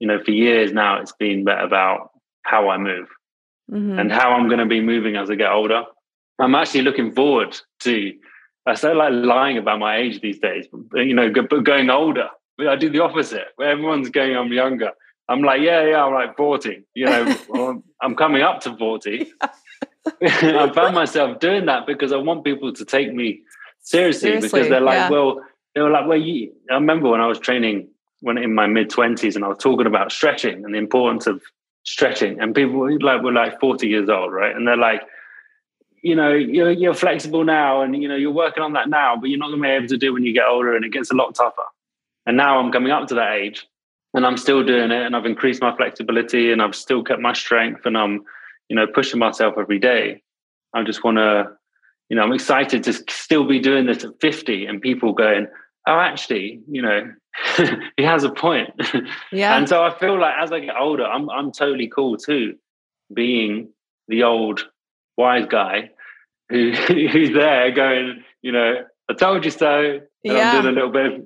you know, for years now it's been about how I move and how I'm going to be moving as I get older. I'm actually looking forward to, I so like lying about my age these days, you know, but going older. I do the opposite, where everyone's going, I'm younger. I'm like, yeah, I'm like 40. You know, I'm coming up to 40. Yeah. I found myself doing that because I want people to take me seriously because they're like, yeah. I remember when I was training when in my mid 20s and I was talking about stretching and the importance of stretching, and people were 40 years old, right? And they're like, you know, you're flexible now and, you know, you're working on that now, but you're not going to be able to do it when you get older, and it gets a lot tougher. And now I'm coming up to that age and I'm still doing it, and I've increased my flexibility and I've still kept my strength, and I'm, you know, pushing myself every day. I just want to, you know, I'm excited to still be doing this at 50 and people going, oh, actually, you know, he has a point. Yeah. And so I feel like as I get older, I'm totally cool too, being the old wise guy who's there going, you know, I told you so. And yeah. I'm doing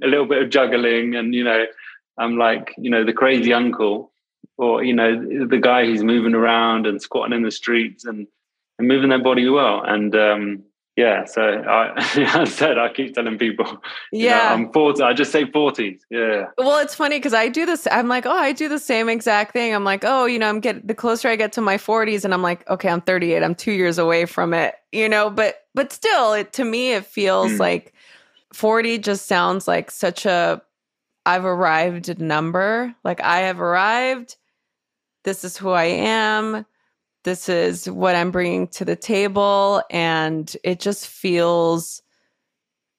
a little bit of juggling, and you know, I'm like, you know, the crazy uncle, or you know, the guy who's moving around and squatting in the streets and and moving their body well. And yeah, so I said I keep telling people, yeah, you know, I'm 40. I just say 40s. Yeah. Well, it's funny because I do this. I'm like, oh, I do the same exact thing. I'm like, oh, you know, I'm getting the closer I get to my 40s, and I'm like, okay, I'm 38. I'm 2 years away from it, you know. But still, it to me, it feels like 40 just sounds like such a I've arrived number. Like I have arrived. This is who I am. This is what I'm bringing to the table. And it just feels,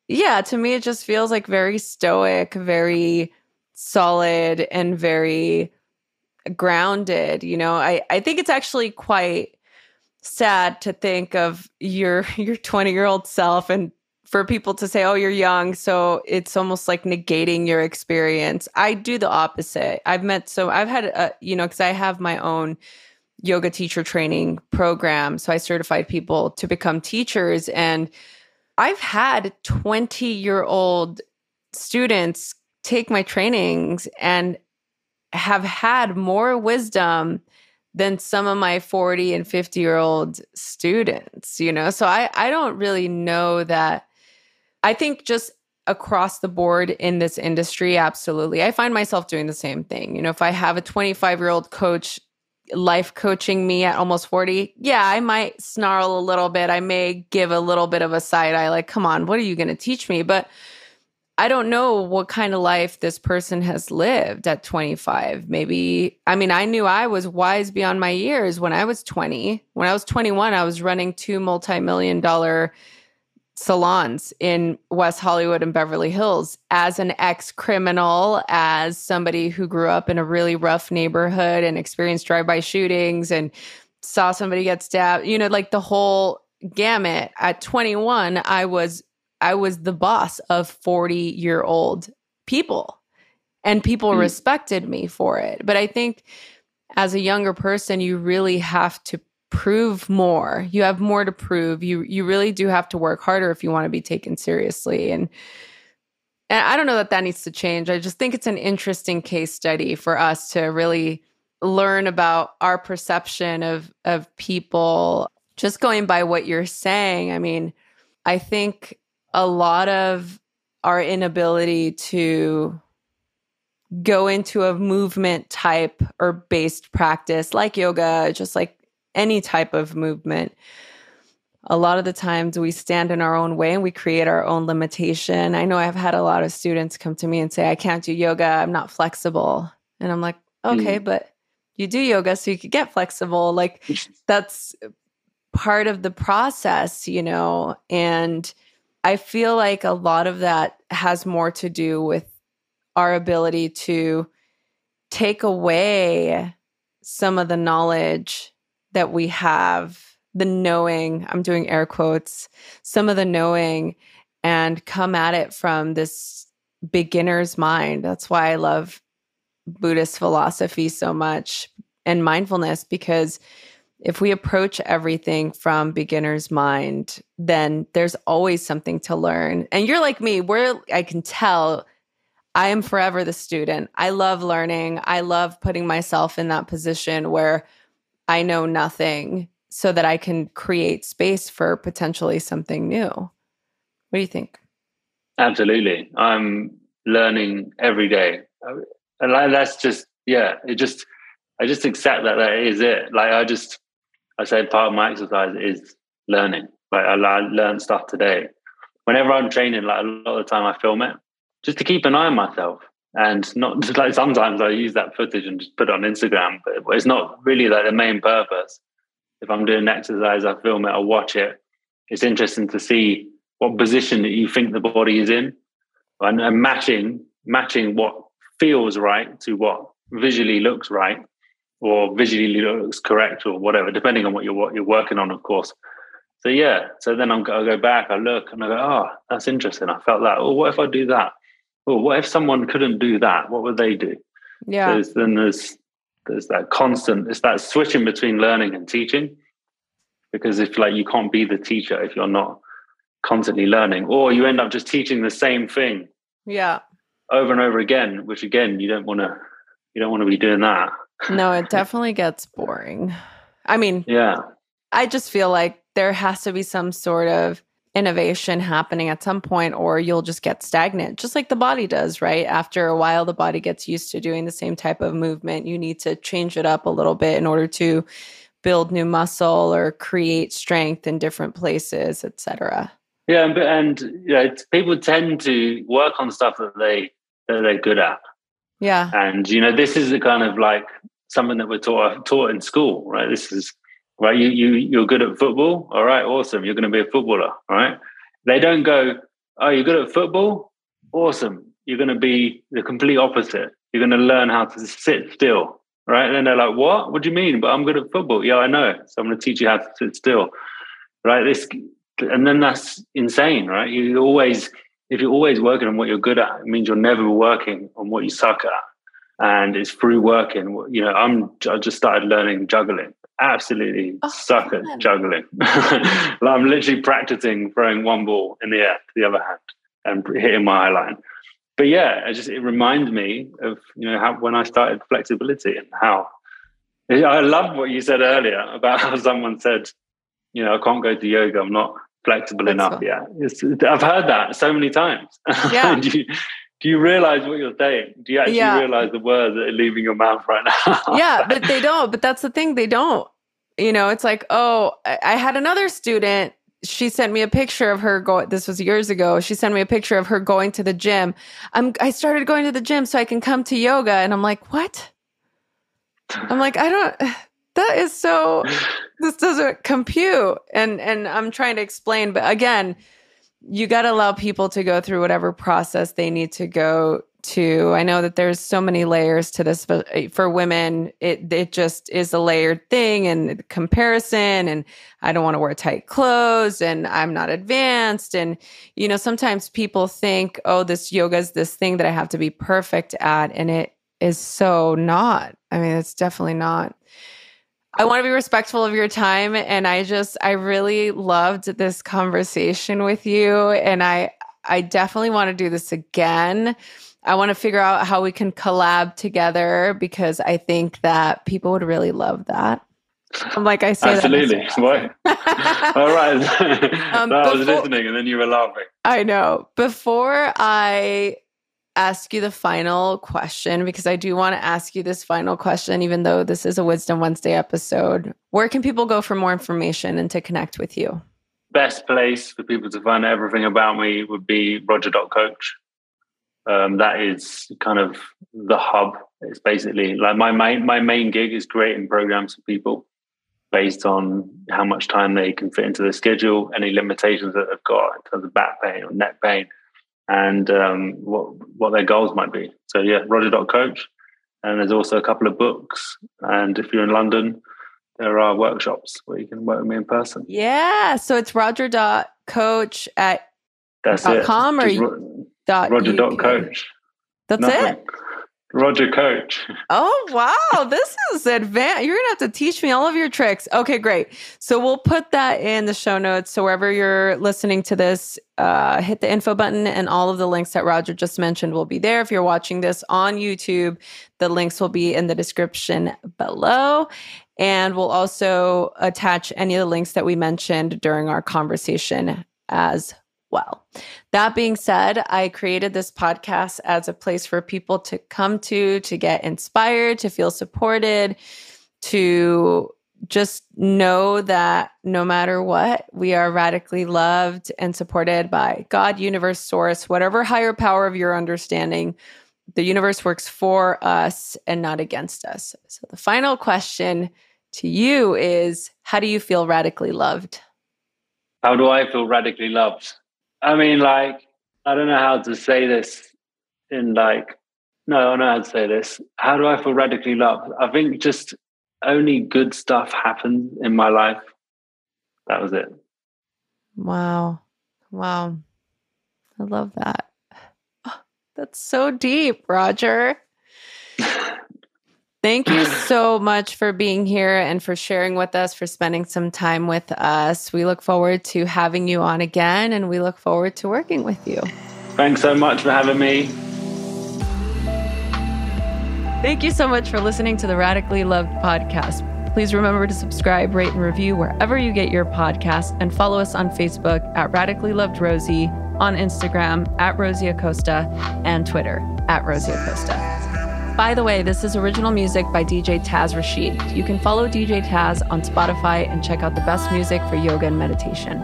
yeah, to me, it just feels like very stoic, very solid, and very grounded. You know, I think it's actually quite sad to think of your 20-year-old self and for people to say, oh, you're young. So it's almost like negating your experience. I do the opposite. I've had, you know, because I have my own yoga teacher training program. So I certified people to become teachers. And I've had 20-year-old students take my trainings and have had more wisdom than some of my 40 and 50-year-old students, you know? So I don't really know that. I think just across the board in this industry, absolutely. I find myself doing the same thing. You know, if I have a 25-year-old coach life coaching me at almost 40, yeah, I might snarl a little bit. I may give a little bit of a side eye, like, come on, what are you going to teach me? But I don't know what kind of life this person has lived at 25. Maybe, I mean, I knew I was wise beyond my years when I was 20. When I was 21, I was running two multi-million-dollar salons in West Hollywood and Beverly Hills as an ex-criminal, as somebody who grew up in a really rough neighborhood and experienced drive-by shootings and saw somebody get stabbed, you know, like the whole gamut. At 21, I was the boss of 40-year-old people, and people respected me for it. But I think as a younger person, you really have to prove more. You have more to prove. You really do have to work harder if you want to be taken seriously. And I don't know that that needs to change. I just think it's an interesting case study for us to really learn about our perception of people. Just going by what you're saying, I mean, I think a lot of our inability to go into a movement type or based practice like yoga, just like any type of movement, a lot of the times we stand in our own way and we create our own limitation. I know I've had a lot of students come to me and say, I can't do yoga, I'm not flexible. And I'm like, okay, but you do yoga so you could get flexible. Like that's part of the process, you know? And I feel like a lot of that has more to do with our ability to take away some of the knowledge that we have, the knowing, I'm doing air quotes, some of the knowing, and come at it from this beginner's mind. That's why I love Buddhist philosophy so much and mindfulness, because if we approach everything from beginner's mind, then there's always something to learn. And you're like me, where I can tell I am forever the student. I love learning. I love putting myself in that position where I know nothing so that I can create space for potentially something new. What do you think? Absolutely. I'm learning every day. And like, that's just, yeah, it just, I just accept that that is it. Like I say part of my exercise is learning. Like I learn stuff today. Whenever I'm training, like a lot of the time I film it just to keep an eye on myself. And not like sometimes I use that footage and just put it on Instagram, but it's not really like the main purpose. If I'm doing an exercise, I film it, I watch it. It's interesting to see what position that you think the body is in, and matching what feels right to what visually looks right or visually looks correct or whatever, depending on what you're working on, of course. So yeah, so then I'll go back, I look and I go, oh, that's interesting. I felt that. Or what if I do that? Well, what if someone couldn't do that? What would they do? Yeah. So then there's that constant, it's that switching between learning and teaching. Because if like you can't be the teacher if you're not constantly learning, or you end up just teaching the same thing. Yeah. Over and over again, which again, you don't want to be doing that. No, it definitely gets boring. I mean, yeah. I just feel like there has to be some sort of innovation happening at some point, or you'll just get stagnant, just like the body does, right? After a while, the body gets used to doing the same type of movement. You need to change it up a little bit in order to build new muscle or create strength in different places, etc. Yeah, and people tend to work on stuff that they're good at. Yeah, and this is the kind of like something that we're taught in school, right? This is right. You're good at football. All right, awesome. You're going to be a footballer, right? They don't go, oh, you're good at football. Awesome. You're going to be the complete opposite. You're going to learn how to sit still. Right. And then they're like, what? What do you mean? But I'm good at football. Yeah, I know. So I'm going to teach you how to sit still. Right. And then that's insane. Right. If you're always working on what you're good at, it means you're never working on what you suck at. And it's through working. I just started learning juggling. Absolutely suck at juggling. I'm literally practicing throwing one ball in the air to the other hand and hitting my eye line. But yeah, it reminds me of how when I started flexibility and how I love what you said earlier about how someone said, I can't go to yoga. I'm not flexible enough yet. I've heard that so many times. Yeah. Do you realize what you're saying? Do you actually realize the words that are leaving your mouth right now? Yeah, but they don't. But that's the thing. They don't. It's like, oh, I had another student. She sent me a picture of her going, this was years ago. She sent me a picture of her going to the gym. I started going to the gym so I can come to yoga. And I'm like, what? I'm like, that is so, this doesn't compute. And I'm trying to explain, but again, you got to allow people to go through whatever process they need to go to. I know that there's so many layers to this, but for women, it just is a layered thing and comparison, and I don't want to wear tight clothes and I'm not advanced. And, sometimes people think, oh, this yoga is this thing that I have to be perfect at. And it is so not. I mean, it's definitely not. I want to be respectful of your time. And I really loved this conversation with you. And I definitely want to do this again. I want to figure out how we can collab together, because I think that people would really love that. I'm like, I say absolutely. That. Absolutely. What? All right. I was listening and then you were laughing. I know. Before I ask you the final question, because I do want to ask you this final question, even though this is a Wisdom Wednesday episode, where can people go for more information and to connect with you? Best place for people to find everything about me would be roger.coach. That is kind of the hub. It's basically like my main gig is creating programs for people based on how much time they can fit into their schedule, any limitations that they've got in terms of back pain or neck pain, and what their goals might be. So yeah, roger.coach. And there's also a couple of books. And if you're in London, there are workshops where you can work with me in person. Yeah. So it's roger.coach at .com or roger.coach. That's nothing. It. Roger Coach. Oh, wow. This is advanced. You're going to have to teach me all of your tricks. Okay, great. So we'll put that in the show notes. So wherever you're listening to this, hit the info button, and all of the links that Roger just mentioned will be there. If you're watching this on YouTube, the links will be in the description below. And we'll also attach any of the links that we mentioned during our conversation as well. That being said, I created this podcast as a place for people to come to get inspired, to feel supported, to just know that no matter what, we are radically loved and supported by God, universe, source, whatever higher power of your understanding. The universe works for us and not against us. So the final question to you is, how do you feel radically loved? How do I feel radically loved? I mean, I don't know how to say this I don't know how to say this. How do I feel radically loved? I think just only good stuff happens in my life. That was it. Wow. I love that. Oh, that's so deep, Roger. Thank you so much for being here and for sharing with us, for spending some time with us. We look forward to having you on again, and we look forward to working with you. Thanks so much for having me. Thank you so much for listening to the Radically Loved podcast. Please remember to subscribe, rate, and review wherever you get your podcasts, and follow us on Facebook at Radically Loved Rosie, on Instagram at Rosie Acosta, and Twitter at Rosie Acosta. By the way, this is original music by DJ Taz Rashid. You can follow DJ Taz on Spotify and check out the best music for yoga and meditation.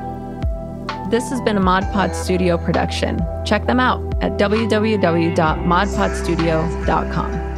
This has been a Mod Pod Studio production. Check them out at www.modpodstudio.com.